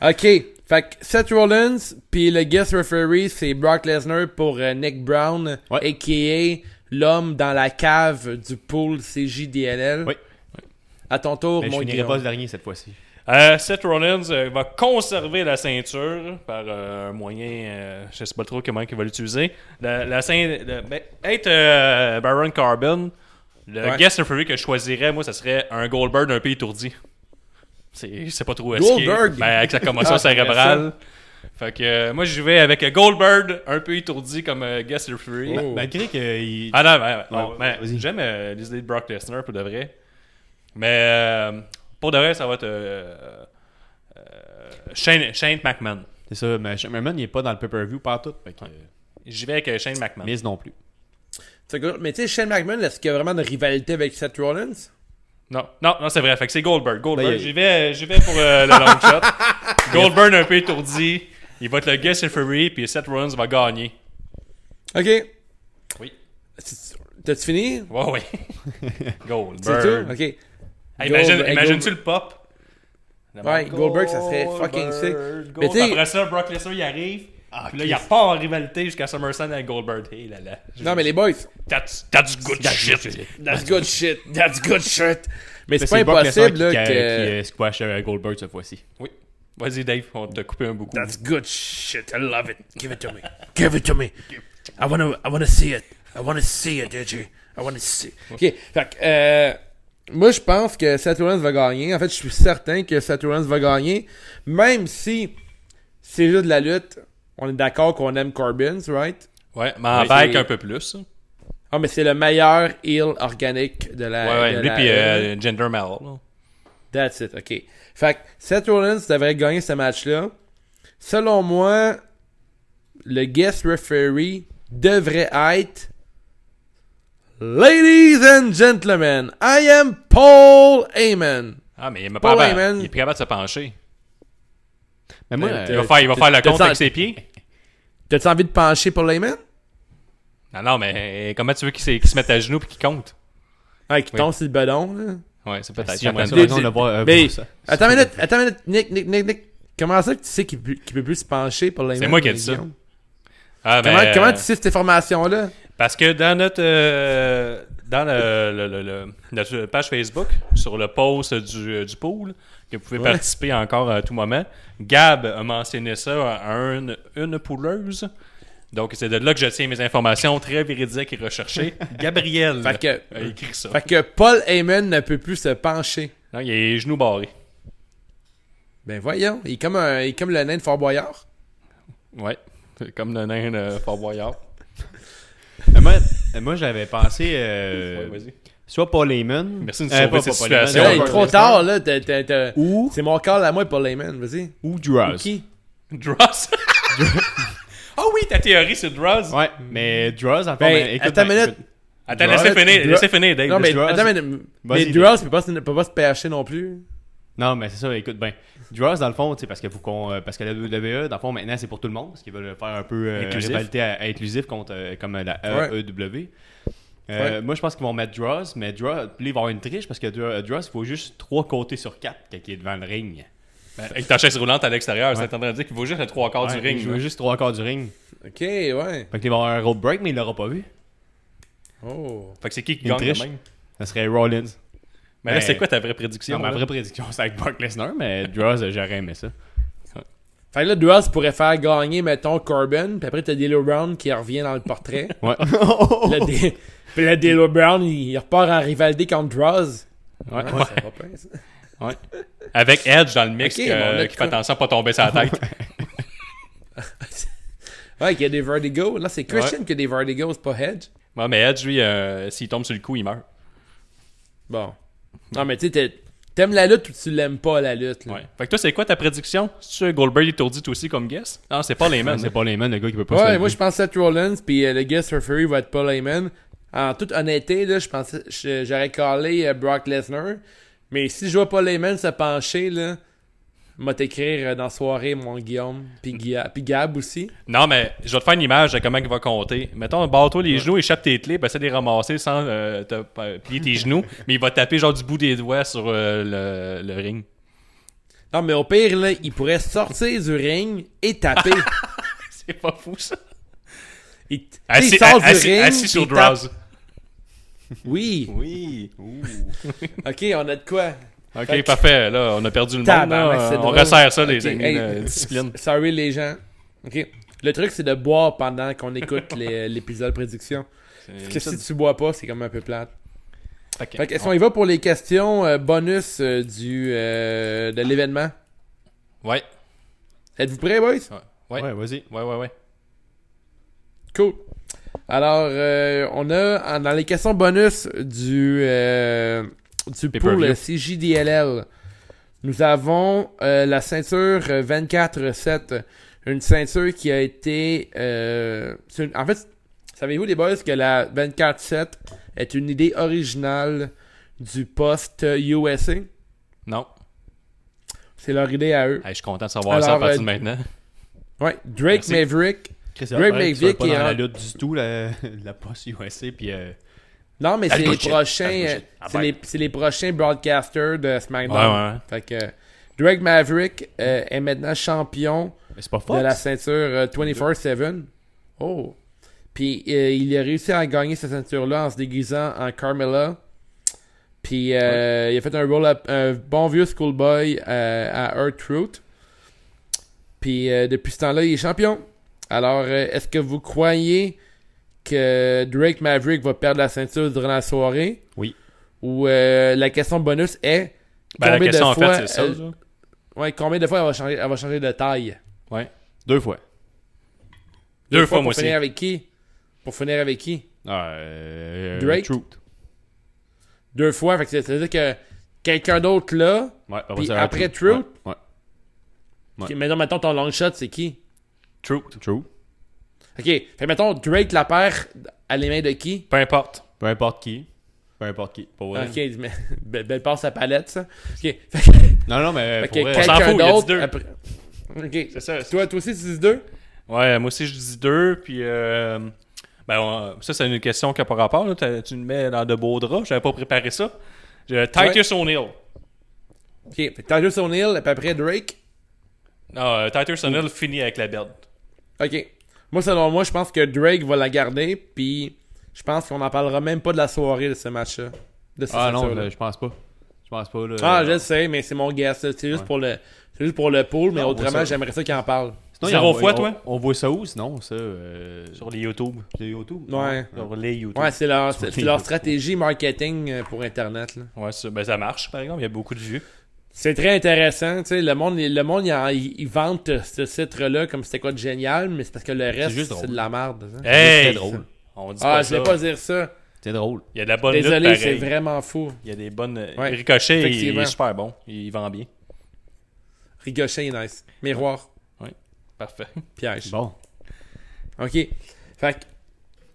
Ok, fait que Seth Rollins, puis le guest referee, c'est Brock Lesnar pour euh, Nick Brown, ouais. A K A l'homme dans la cave du pool C J D L L. Oui. À ton tour, ben, mon gars. Je n'irai pas le dernier cette fois-ci. Euh, Seth Rollins euh, va conserver la ceinture par euh, un moyen, euh, je ne sais pas trop comment il va l'utiliser. La, la ceinture, le, ben, être euh, Baron Corbin, le ouais. guest referee que je choisirais, moi, ça serait un Goldberg un peu étourdi. C'est, c'est pas trop esquive. Goldberg! Ben, avec sa commotion cérébrale. Fait que euh, moi, je vais avec Goldberg, un peu étourdi comme euh, guest referee. Oh. Malgré qu'il... Ah non, ben, non, non ben, j'aime euh, les idées de Brock Lesnar, pour de vrai. Mais euh, pour de vrai, ça va être euh, euh, Shane, Shane McMahon. C'est ça, mais Shane McMahon, il est pas dans le pay-per-view, pas tout. Fait que, euh, j'y vais avec Shane McMahon. Miss non plus. Mais tu sais, Shane McMahon, est-ce qu'il y a vraiment une rivalité avec Seth Rollins? Non, non, non, c'est vrai. Fait que c'est Goldberg. Goldberg. Ben, j'y vais, j'y vais pour euh, le long shot. Goldberg un peu étourdi. Il va être le guest referee, puis Seth Rollins va gagner. OK. Oui. C'est... T'as-tu fini? Ouais, oui. Goldberg. C'est tout? OK. Hey, imagine, Goldberg. Imagine-tu le pop? Le ouais, Goldberg, Goldberg, ça serait fucking sick. Mais t'sais... Après ça, Brock Lesnar, il arrive. Ah, puis là, il n'y a pas en rivalité jusqu'à SummerSlam avec Goldberg. Hey, là, là. Non, mais les boys. That's, that's good that's shit. shit. That's good shit. That's good shit. Mais c'est, c'est pas impossible là, qui, que... qui euh, squash euh, Goldberg cette fois-ci. Oui. Vas-y, Dave. On t'a coupé un beaucoup. That's good shit. I love it. Give it to me. Give it to me. I wanna, I wanna see it. I wanna see it, D J. I wanna see it. OK. Fait que, euh, moi, je pense que Seth Rollins va gagner. En fait, je suis certain que Seth Rollins va gagner. Même si c'est juste de la lutte... On est d'accord qu'on aime Corbin, right? Ouais, mais en back un peu plus. Ah, mais c'est le meilleur heel organique de la... Ouais, ouais, lui la... pis euh, Jinder Mahal. That's it, ok. Fait que Seth Rollins devrait gagner ce match-là. Selon moi, le guest referee devrait être... Ladies and gentlemen, I am Paul Heyman. Ah, mais il m'a pas... Heyman. Il est plus capable de se pencher. Mais moi, euh, il va faire, il va faire le compte avec ses pieds. T'as-tu envie de pencher pour Layman? Non, non, mais comment tu veux qu'il, qu'il se mette à genoux et qu'il compte? Ah, qu'il oui. tombe sur le ballon, là. Ouais, c'est peut-être. Si j'aimerais ça, on va voir. Euh, mais, ça. Attends une minute, attends une minute, Nick, Nick, Nick, Nick. Comment ça que tu sais qu'il ne peut plus se pencher pour la même. C'est moi qui ai dit ça. Ah, ben, comment, euh... comment tu sais cette information-là? Parce que dans notre euh, dans le, le, le, le, notre page Facebook, sur le post du, du pool, que vous pouvez ouais. participer encore à tout moment, Gab a mentionné ça à une, une pouleuse. Donc, c'est de là que je tiens mes informations très véridiques et recherchées. Gabriel fait que, a écrit ça. Fait que Paul Heyman ne peut plus se pencher. Non, il est genoux barrés. Ben voyons, il est comme, un, il est comme le nain de Fort Boyard. Ouais, comme le nain de Fort Boyard. moi, moi, j'avais pensé... Euh... Ouais, vas-y. Soit Paul Heyman. Merci de nous sauver euh, cette situation. Là, il est trop tard, là. T'as, t'as, t'as... Ou... C'est mon corps à moi, Paul Heyman, vas-y. Ou Droz. Ou qui? Droz. Ah oh oui, ta théorie sur Droz. Ouais, mais Droz, encore... Ben, mais, écoute, attends une minute. Attends, Droz, laissez finir, Droz... laissez finir, Dave. Non, mais Droz... attends, mais, mais Droz ne peut, peut pas se percher non plus. Non, mais c'est ça, écoute, ben, Droz, dans le fond, tu sais, parce que, parce que la W W E, dans le fond, maintenant, c'est pour tout le monde, parce qu'ils veulent faire un peu euh, une rivalité à, à inclusif contre, euh, comme la E W. Ouais. Euh, ouais. Moi, je pense qu'ils vont mettre Droz, mais Droz, il va y avoir une triche parce que Droz, il faut juste trois côtés sur quatre quand il est devant le ring. Ben, avec ta chaise roulante à l'extérieur, c'est ouais. en train de dire qu'il vaut juste le trois quarts ouais, du ring. Il vaut juste trois quarts du ring. Ok, ouais. Fait qu'il va avoir un road break, mais il l'aura pas vu. Oh. Fait que c'est qui qui gagne le même? Ça serait Rollins. Mais ben, là, c'est quoi ta vraie prédiction? Non, ma vraie prédiction, c'est avec Brock Lesnar, mais Droz, j'aurais aimé ça. Ouais. Fait que là, Droz pourrait faire gagner, mettons, Corbin, puis après, t'as D'Lo Brown qui revient dans le portrait. Ouais. Puis là, D'Lo Brown, il repart en rivalité contre Droz. Ouais. ouais. ouais. Ça va pas, ça. Ouais. Avec Edge dans le mix, okay, euh, bon, qui fait attention à pas tomber sa tête. ouais, qui a des vertigo. Là, c'est Christian ouais. qui a des vertigo, c'est pas Edge. Ouais, mais Edge, lui, euh, s'il tombe sur le coup, il meurt. Bon. Non, mais tu sais, t'aimes la lutte ou tu l'aimes pas, la lutte. Là. Ouais. Fait que toi, c'est quoi ta prédiction? C'est-tu Goldberg étourdi toi aussi comme guest? Non, c'est Paul Heyman. c'est Paul Heyman, le gars qui peut pas ouais, se Ouais, moi, je pense Seth Rollins, puis euh, le guest referee va être Paul Heyman. En toute honnêteté, là, je pensais, j'aurais callé euh, Brock Lesnar. Mais si je vois pas les mains se pencher, là, m'a t'écrire dans la soirée, mon Guillaume, puis Guilla- Gab aussi. Non, mais je vais te faire une image de comment il va compter. Mettons, barre-toi les ouais. genoux, échappe tes clés, ben, essaie de les ramasser sans euh, te, euh, plier tes genoux, mais il va taper genre du bout des doigts sur euh, le, le ring. Non, mais au pire, là, il pourrait sortir du ring et taper. C'est pas fou, ça. Il, assis, il sort du assis, ring, assis sur Droz. Oui. Oui. Ouh. OK, on a de quoi. OK, fait parfait. Là, on a perdu le Tab, monde. Là. On resserre ça, okay. les amis. Hey, euh, discipline. Sorry, les gens. OK. Le truc, c'est de boire pendant qu'on écoute les, l'épisode prédiction. C'est Parce que si tu bois pas, c'est comme un peu plate. Okay. Fait que, est-ce qu'on y va pour les questions euh, bonus euh, du euh, de l'événement? Ouais. Êtes-vous prêts, boys? Ouais. Ouais, ouais vas-y. Ouais, ouais, ouais. Cool. Alors, euh, on a dans les questions bonus du, euh, du pool C J D L L, nous avons euh, la ceinture vingt-quatre sept, une ceinture qui a été... Euh, une, en fait, savez-vous les boys que la vingt-quatre sept est une idée originale du poste U S A? Non. C'est leur idée à eux. Hey, je suis content de savoir Alors, ça à partir de euh, maintenant. Ouais, Drake Merci. Maverick... Greg McVick qui est dans la lutte du tout la, la poste U S A puis euh... non mais c'est les, prochains, euh, c'est, les, c'est les prochains broadcasters de SmackDown ouais, ouais. Fait que Greg Maverick euh, est maintenant champion de la ceinture euh, vingt-quatre sept oh puis euh, il a réussi à gagner cette ceinture là en se déguisant en Carmella puis euh, ouais. il a fait un roll-up un bon vieux schoolboy euh, à R-Truth puis euh, depuis ce temps-là il est champion. Alors, est-ce que vous croyez que Drake Maverick va perdre la ceinture durant la soirée? Oui. Ou euh, la question bonus est... Ben, la question, en fait, c'est ça. Euh, ouais, combien de fois elle va changer, elle va changer de taille? Ouais. Deux fois. Deux, Deux fois, fois, moi aussi. Pour finir avec qui? Pour finir avec qui? Euh, Drake? Truth. Deux fois, fait que c'est, c'est-à-dire que quelqu'un d'autre là, ouais, puis après Truth? Ouais. ouais. Okay, maintenant, mettons, ton long shot, c'est qui? True. True. OK. Fait mettons, Drake la perd à les mains de qui? Peu importe. Peu importe qui. Peu importe qui. Pour OK. Mais, belle, belle passe à palette, ça. OK. Fait, non, non, mais pour vrai, on s'en fout, il y a deux. Après... OK. C'est ça. C'est... Toi, toi aussi, tu dis deux? Ouais, moi aussi, je dis deux. Puis, euh... ben, on... ça, c'est une question qui n'a pas rapport. Là. Tu me mets dans de beaux draps. J'avais pas préparé ça. Titus ouais. O'Neil. Ok, Titus O'Neil, et puis après Drake. Non, euh, Titus O'Neil finit avec la belt. Ok. Moi, selon moi, je pense que Drake va la garder, puis je pense qu'on n'en parlera même pas de la soirée de ce match-là. De ce ah non, je pense pas. Je pense pas. Là, ah, je le sais, mais c'est mon guess. C'est juste, ouais. pour, le, c'est juste pour le pool, mais non, autrement, j'aimerais ça qu'il en parle. Sinon, zéro on, fois, on, toi? On voit ça où, sinon? Ça, euh, sur les YouTube. Les YouTube? Ouais. Sur les YouTube. Ouais, c'est leur, c'est, c'est leur stratégie marketing pour Internet. Là. Ouais, ça, ben, ça marche, par exemple. Il y a beaucoup de vues. C'est très intéressant, tu sais, le monde, le monde il, en, il, il vante ce titre-là comme c'était quoi de génial, mais c'est parce que le reste, c'est, juste c'est de la merde. Hein? Hey! C'est drôle. On dit ah, pas je ça. Vais pas dire ça. C'est drôle. Il y a de la bonne Désolé, lutte, pareil. C'est vraiment fou. Il y a des bonnes... Ouais. Ricochet, il, il est super bon. Il vend bien. Ricochet est nice. Miroir. Oui, parfait. Piège. Bon. OK. Fait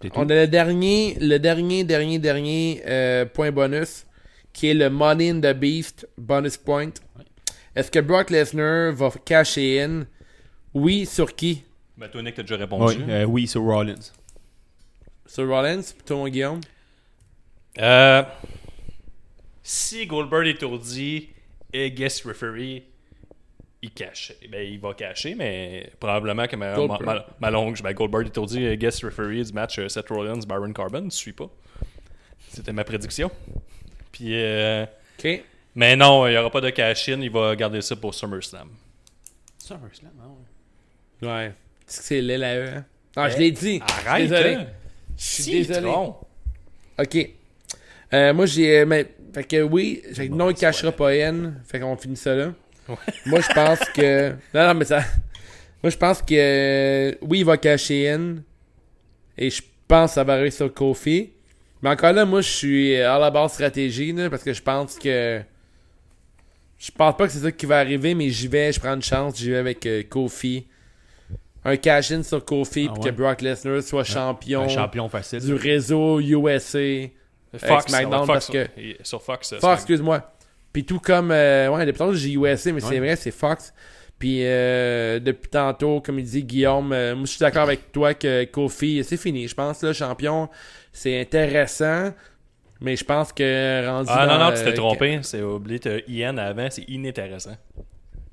que, on a le dernier, le dernier, dernier, dernier euh, point bonus. Qui est le Money in the Beast bonus point. Ouais. Est-ce que Brock Lesnar va cacher in? Oui, sur qui? Ben, toi, Nick, t'as déjà répondu. Oui, euh, oui sur Rollins. Sur Rollins, plutôt mon Guillaume? Euh, si Goldberg est tourdi et guest referee, il cache. Ben, il va cacher, mais probablement que ma, ma, ma, ma longue, ben, Goldberg est tourdi et guest referee du match uh, Seth Rollins, Baron Corbin, tu suis pas. C'était ma prédiction. Puis, euh, okay. Mais non, il n'y aura pas de cash-in. Il va garder ça pour SummerSlam. SummerSlam, ouais. Ouais. Est-ce que c'est laid la E? Hein? Non, hey, je l'ai dit. Arrête. Je suis désolé. Je suis si, désolé. OK. Euh, moi, j'ai... Mais, fait que oui, j'ai, non, il ne cachera pas N. Fait qu'on finit ça là. Ouais. Moi, je pense que... Non, non, mais ça... Moi, je pense que... Oui, il va cacher N. Et je pense que ça va arriver sur Kofi. Mais encore là, moi, je suis à la base stratégie, là, parce que je pense que... Je pense pas que c'est ça qui va arriver, mais j'y vais, je prends une chance, j'y vais avec euh, Kofi. Un cash-in sur Kofi, ah, puis ouais. que Brock Lesnar soit champion, un champion facile, du réseau U S A, Fox, SmackDown, parce que... Sur Fox, Fox, Fox excuse-moi. Puis tout comme... Euh, ouais, depuis tantôt, j'ai U S A, mais ouais. c'est vrai, c'est Fox. Puis euh, depuis tantôt, comme il dit Guillaume, euh, moi, je suis d'accord avec toi que Kofi, c'est fini, je pense, là, champion... C'est intéressant, mais je pense que rendu. Ah non, non, tu t'es euh, trompé. C'est oublié, t'as I N avant, c'est inintéressant.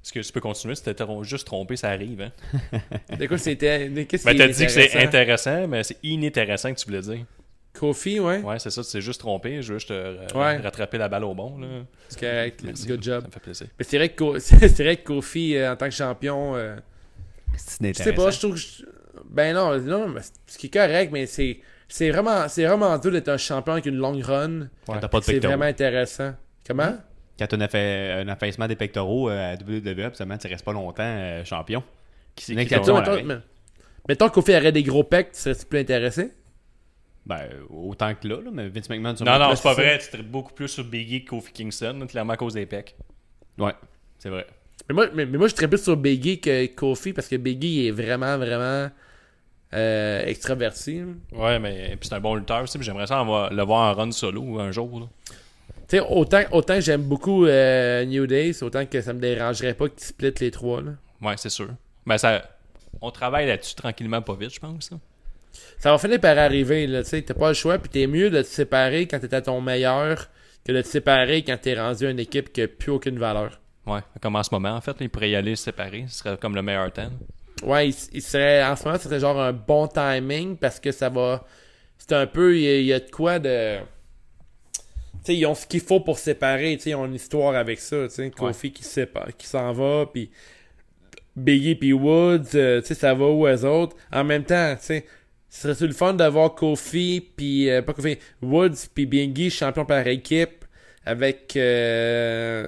Est-ce que tu peux continuer? Si t'es juste trompé, ça arrive. Hein? De quoi c'était. De, qu'est-ce ben, t'as dit que c'est intéressant, mais c'est inintéressant que tu voulais dire. Kofi, ouais. Ouais, c'est ça, tu t'es juste trompé. Je veux juste te ouais. rattraper la balle au bon. Là. C'est correct, merci, good job. Ça me fait plaisir. Mais c'est vrai que, Ko... c'est vrai que Kofi, euh, en tant que champion. Euh... C'est inintéressant. Je sais pas, je trouve que. Je... Ben non, non, mais ce qui est correct, mais c'est. C'est vraiment, c'est vraiment dur d'être un champion avec une longue run. Ouais, t'as pas de c'est pectoraux. Vraiment intéressant. Comment? Quand t'as un, affa- un affaissement des pectoraux à W W E, absolument, tu restes pas longtemps euh, champion. Qui c'est qui t'en mettons, mettons, mettons, mettons que Kofi aurait des gros pecs, tu serais-tu plus intéressé? Ben, autant que là, là mais Vince McMahon... Non, non, c'est pas vrai. Tu serais beaucoup plus sur Big E que Kofi Kingston, clairement à cause des pecs. Ouais, c'est vrai. Mais moi, mais, mais moi je serais plus sur Big E que Kofi parce que Big E est vraiment, vraiment... Euh, extraverti. Ouais, mais puis c'est un bon lutteur aussi, mais j'aimerais ça avoir, le voir en run solo un jour. Tu sais, autant, autant que j'aime beaucoup euh, New Day, c'est autant que ça me dérangerait pas qu'ils splitent les trois. Là. Ouais, c'est sûr. Mais ça, on travaille là-dessus tranquillement, pas vite, je pense. Ça. ça va finir par arriver, tu sais, t'as pas le choix, puis t'es mieux de te séparer quand t'es à ton meilleur que de te séparer quand t'es rendu à une équipe qui a plus aucune valeur. Ouais, comme en ce moment, en fait, ils pourraient y aller se séparer, ce serait comme le meilleur temps. Ouais, il, il serait, en ce moment, ce serait genre un bon timing parce que ça va. C'est un peu. Il y a, il y a de quoi de. Tu sais, ils ont ce qu'il faut pour séparer. Tu sais, ils ont une histoire avec ça. Tu sais, Kofi ouais. qui, sépare, qui s'en va, puis Biggie, puis Woods, euh, tu sais, ça va où eux autres. En même temps, tu sais, ce serait le fun d'avoir Kofi, puis. Euh, pas Kofi, Woods, puis Biggie, champion par équipe, avec. Euh,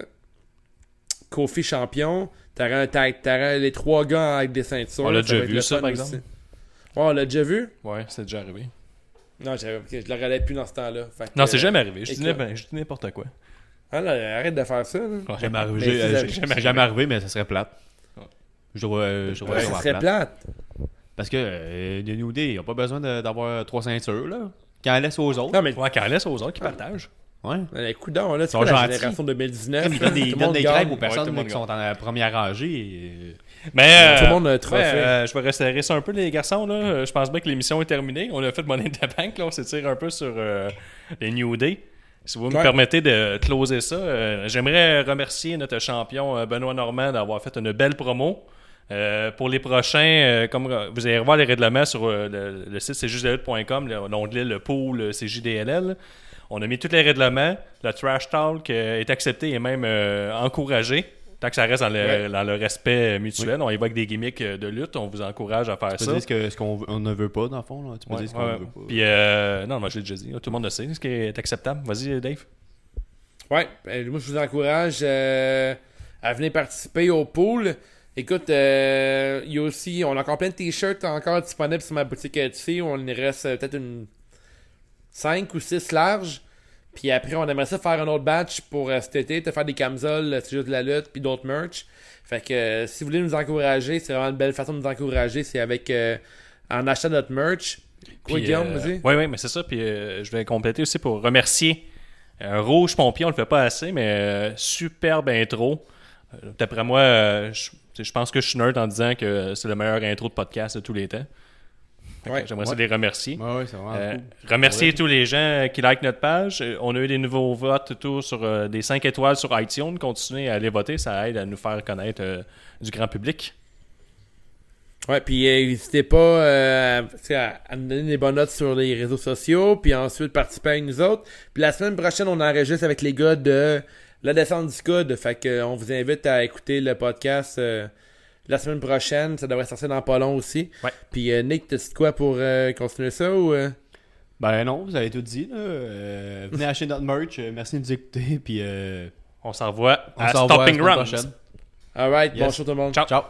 Kofi champion. T'aurais un tag, t'aurais les trois gars avec des ceintures. On l'a déjà vu, ça, par exemple. Ouais, on l'a déjà vu? Ouais, c'est déjà arrivé. Non, j'avais... je le regardais plus dans ce temps-là. Fait que, non, c'est euh... jamais arrivé. Je dis, ben, je dis n'importe quoi. Ah, là, arrête de faire ça. Là. Jamais arrivé. J'ai... J'ai... J'ai... J'ai... J'ai... jamais arrivé, mais ça serait plate. Je vois ça serait plate. Parce que euh, les New Day, ils n'ont pas besoin de, d'avoir trois ceintures, là. Qu'en laisse aux autres. Non, mais ouais, qu'en laisse aux autres qui ah. partagent. Ouais. Les coups d'or, là, c'est quoi, la génération deux mille dix-neuf. Ils donnent des, donne des grèves aux personnes ouais, là, qui sont en la première rangée. Et... Mais, euh, tout le monde a un trophée. Ouais, euh, je vais resserrer ça un peu, les garçons. Là. Je pense bien que l'émission est terminée. On a fait Money in the Bank. Là. On s'étire un peu sur euh, les New Day. Si vous ouais. me permettez de closer ça, euh, j'aimerais remercier notre champion euh, Benoît Normand d'avoir fait une belle promo. Euh, pour les prochains, euh, comme vous allez revoir les règlements sur euh, le, le site c'est juste la lutte point com, l'onglet le pool C J D L L, on a mis tous les règlements, le trash talk euh, est accepté et même euh, encouragé tant que ça reste dans le, ouais. dans le respect mutuel. Oui. On évoque des gimmicks de lutte, on vous encourage à faire tu ça. Tu peux dire ce qu'on on ne veut pas dans le fond là. Tu peux ouais, dire ce qu'on ouais. ne veut pas. Puis euh, non, moi je l'ai déjà dit, tout le monde le sait ce qui est acceptable. Vas-y Dave. Ouais, ben, moi je vous encourage euh, à venir participer au pool. Écoute, euh, il y a aussi, on a encore plein de t-shirts encore disponibles sur ma boutique Etsy. On en reste peut-être une cinq ou six larges. Puis après, on aimerait ça faire un autre batch pour euh, cet été, te faire des camisoles, c'est juste de la lutte, puis d'autres merch. Fait que euh, si vous voulez nous encourager, c'est vraiment une belle façon de nous encourager, c'est avec euh, en achetant notre merch. Quoi, Guillaume, vas-y? Oui, oui, mais c'est ça. Puis euh, je vais compléter aussi pour remercier euh, Rouge Pompier, on le fait pas assez, mais euh, superbe intro. Euh, d'après moi, euh, je. Je pense que je suis nerd en disant que c'est le meilleur intro de podcast de tous les temps. Ouais, j'aimerais ouais. ça les remercier. Ouais, ouais, c'est vraiment euh, cool. Remercier tous les gens qui likent notre page. On a eu des nouveaux votes tout sur euh, des cinq étoiles sur iTunes. Continuez à aller voter, ça aide à nous faire connaître euh, du grand public. Ouais, puis euh, n'hésitez pas euh, à, à nous donner des bonnes notes sur les réseaux sociaux, puis ensuite participer avec nous autres. Puis la semaine prochaine, on enregistre avec les gars de La descente du coude, fait que on vous invite à écouter le podcast euh, la semaine prochaine, ça devrait sortir dans pas long aussi. Ouais. Puis euh, Nick, t'as dit quoi pour euh, continuer ça ou euh? Ben non, vous avez tout dit là. Euh, venez acheter notre merch, euh, merci de nous écouter, puis euh, on s'envoie à Stomping Grounds. Alright, yes. Bonjour tout le monde. Ciao. Ciao.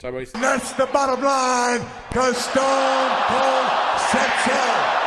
Ciao boys. That's the bottom line, 'cause Stone Cold sets up.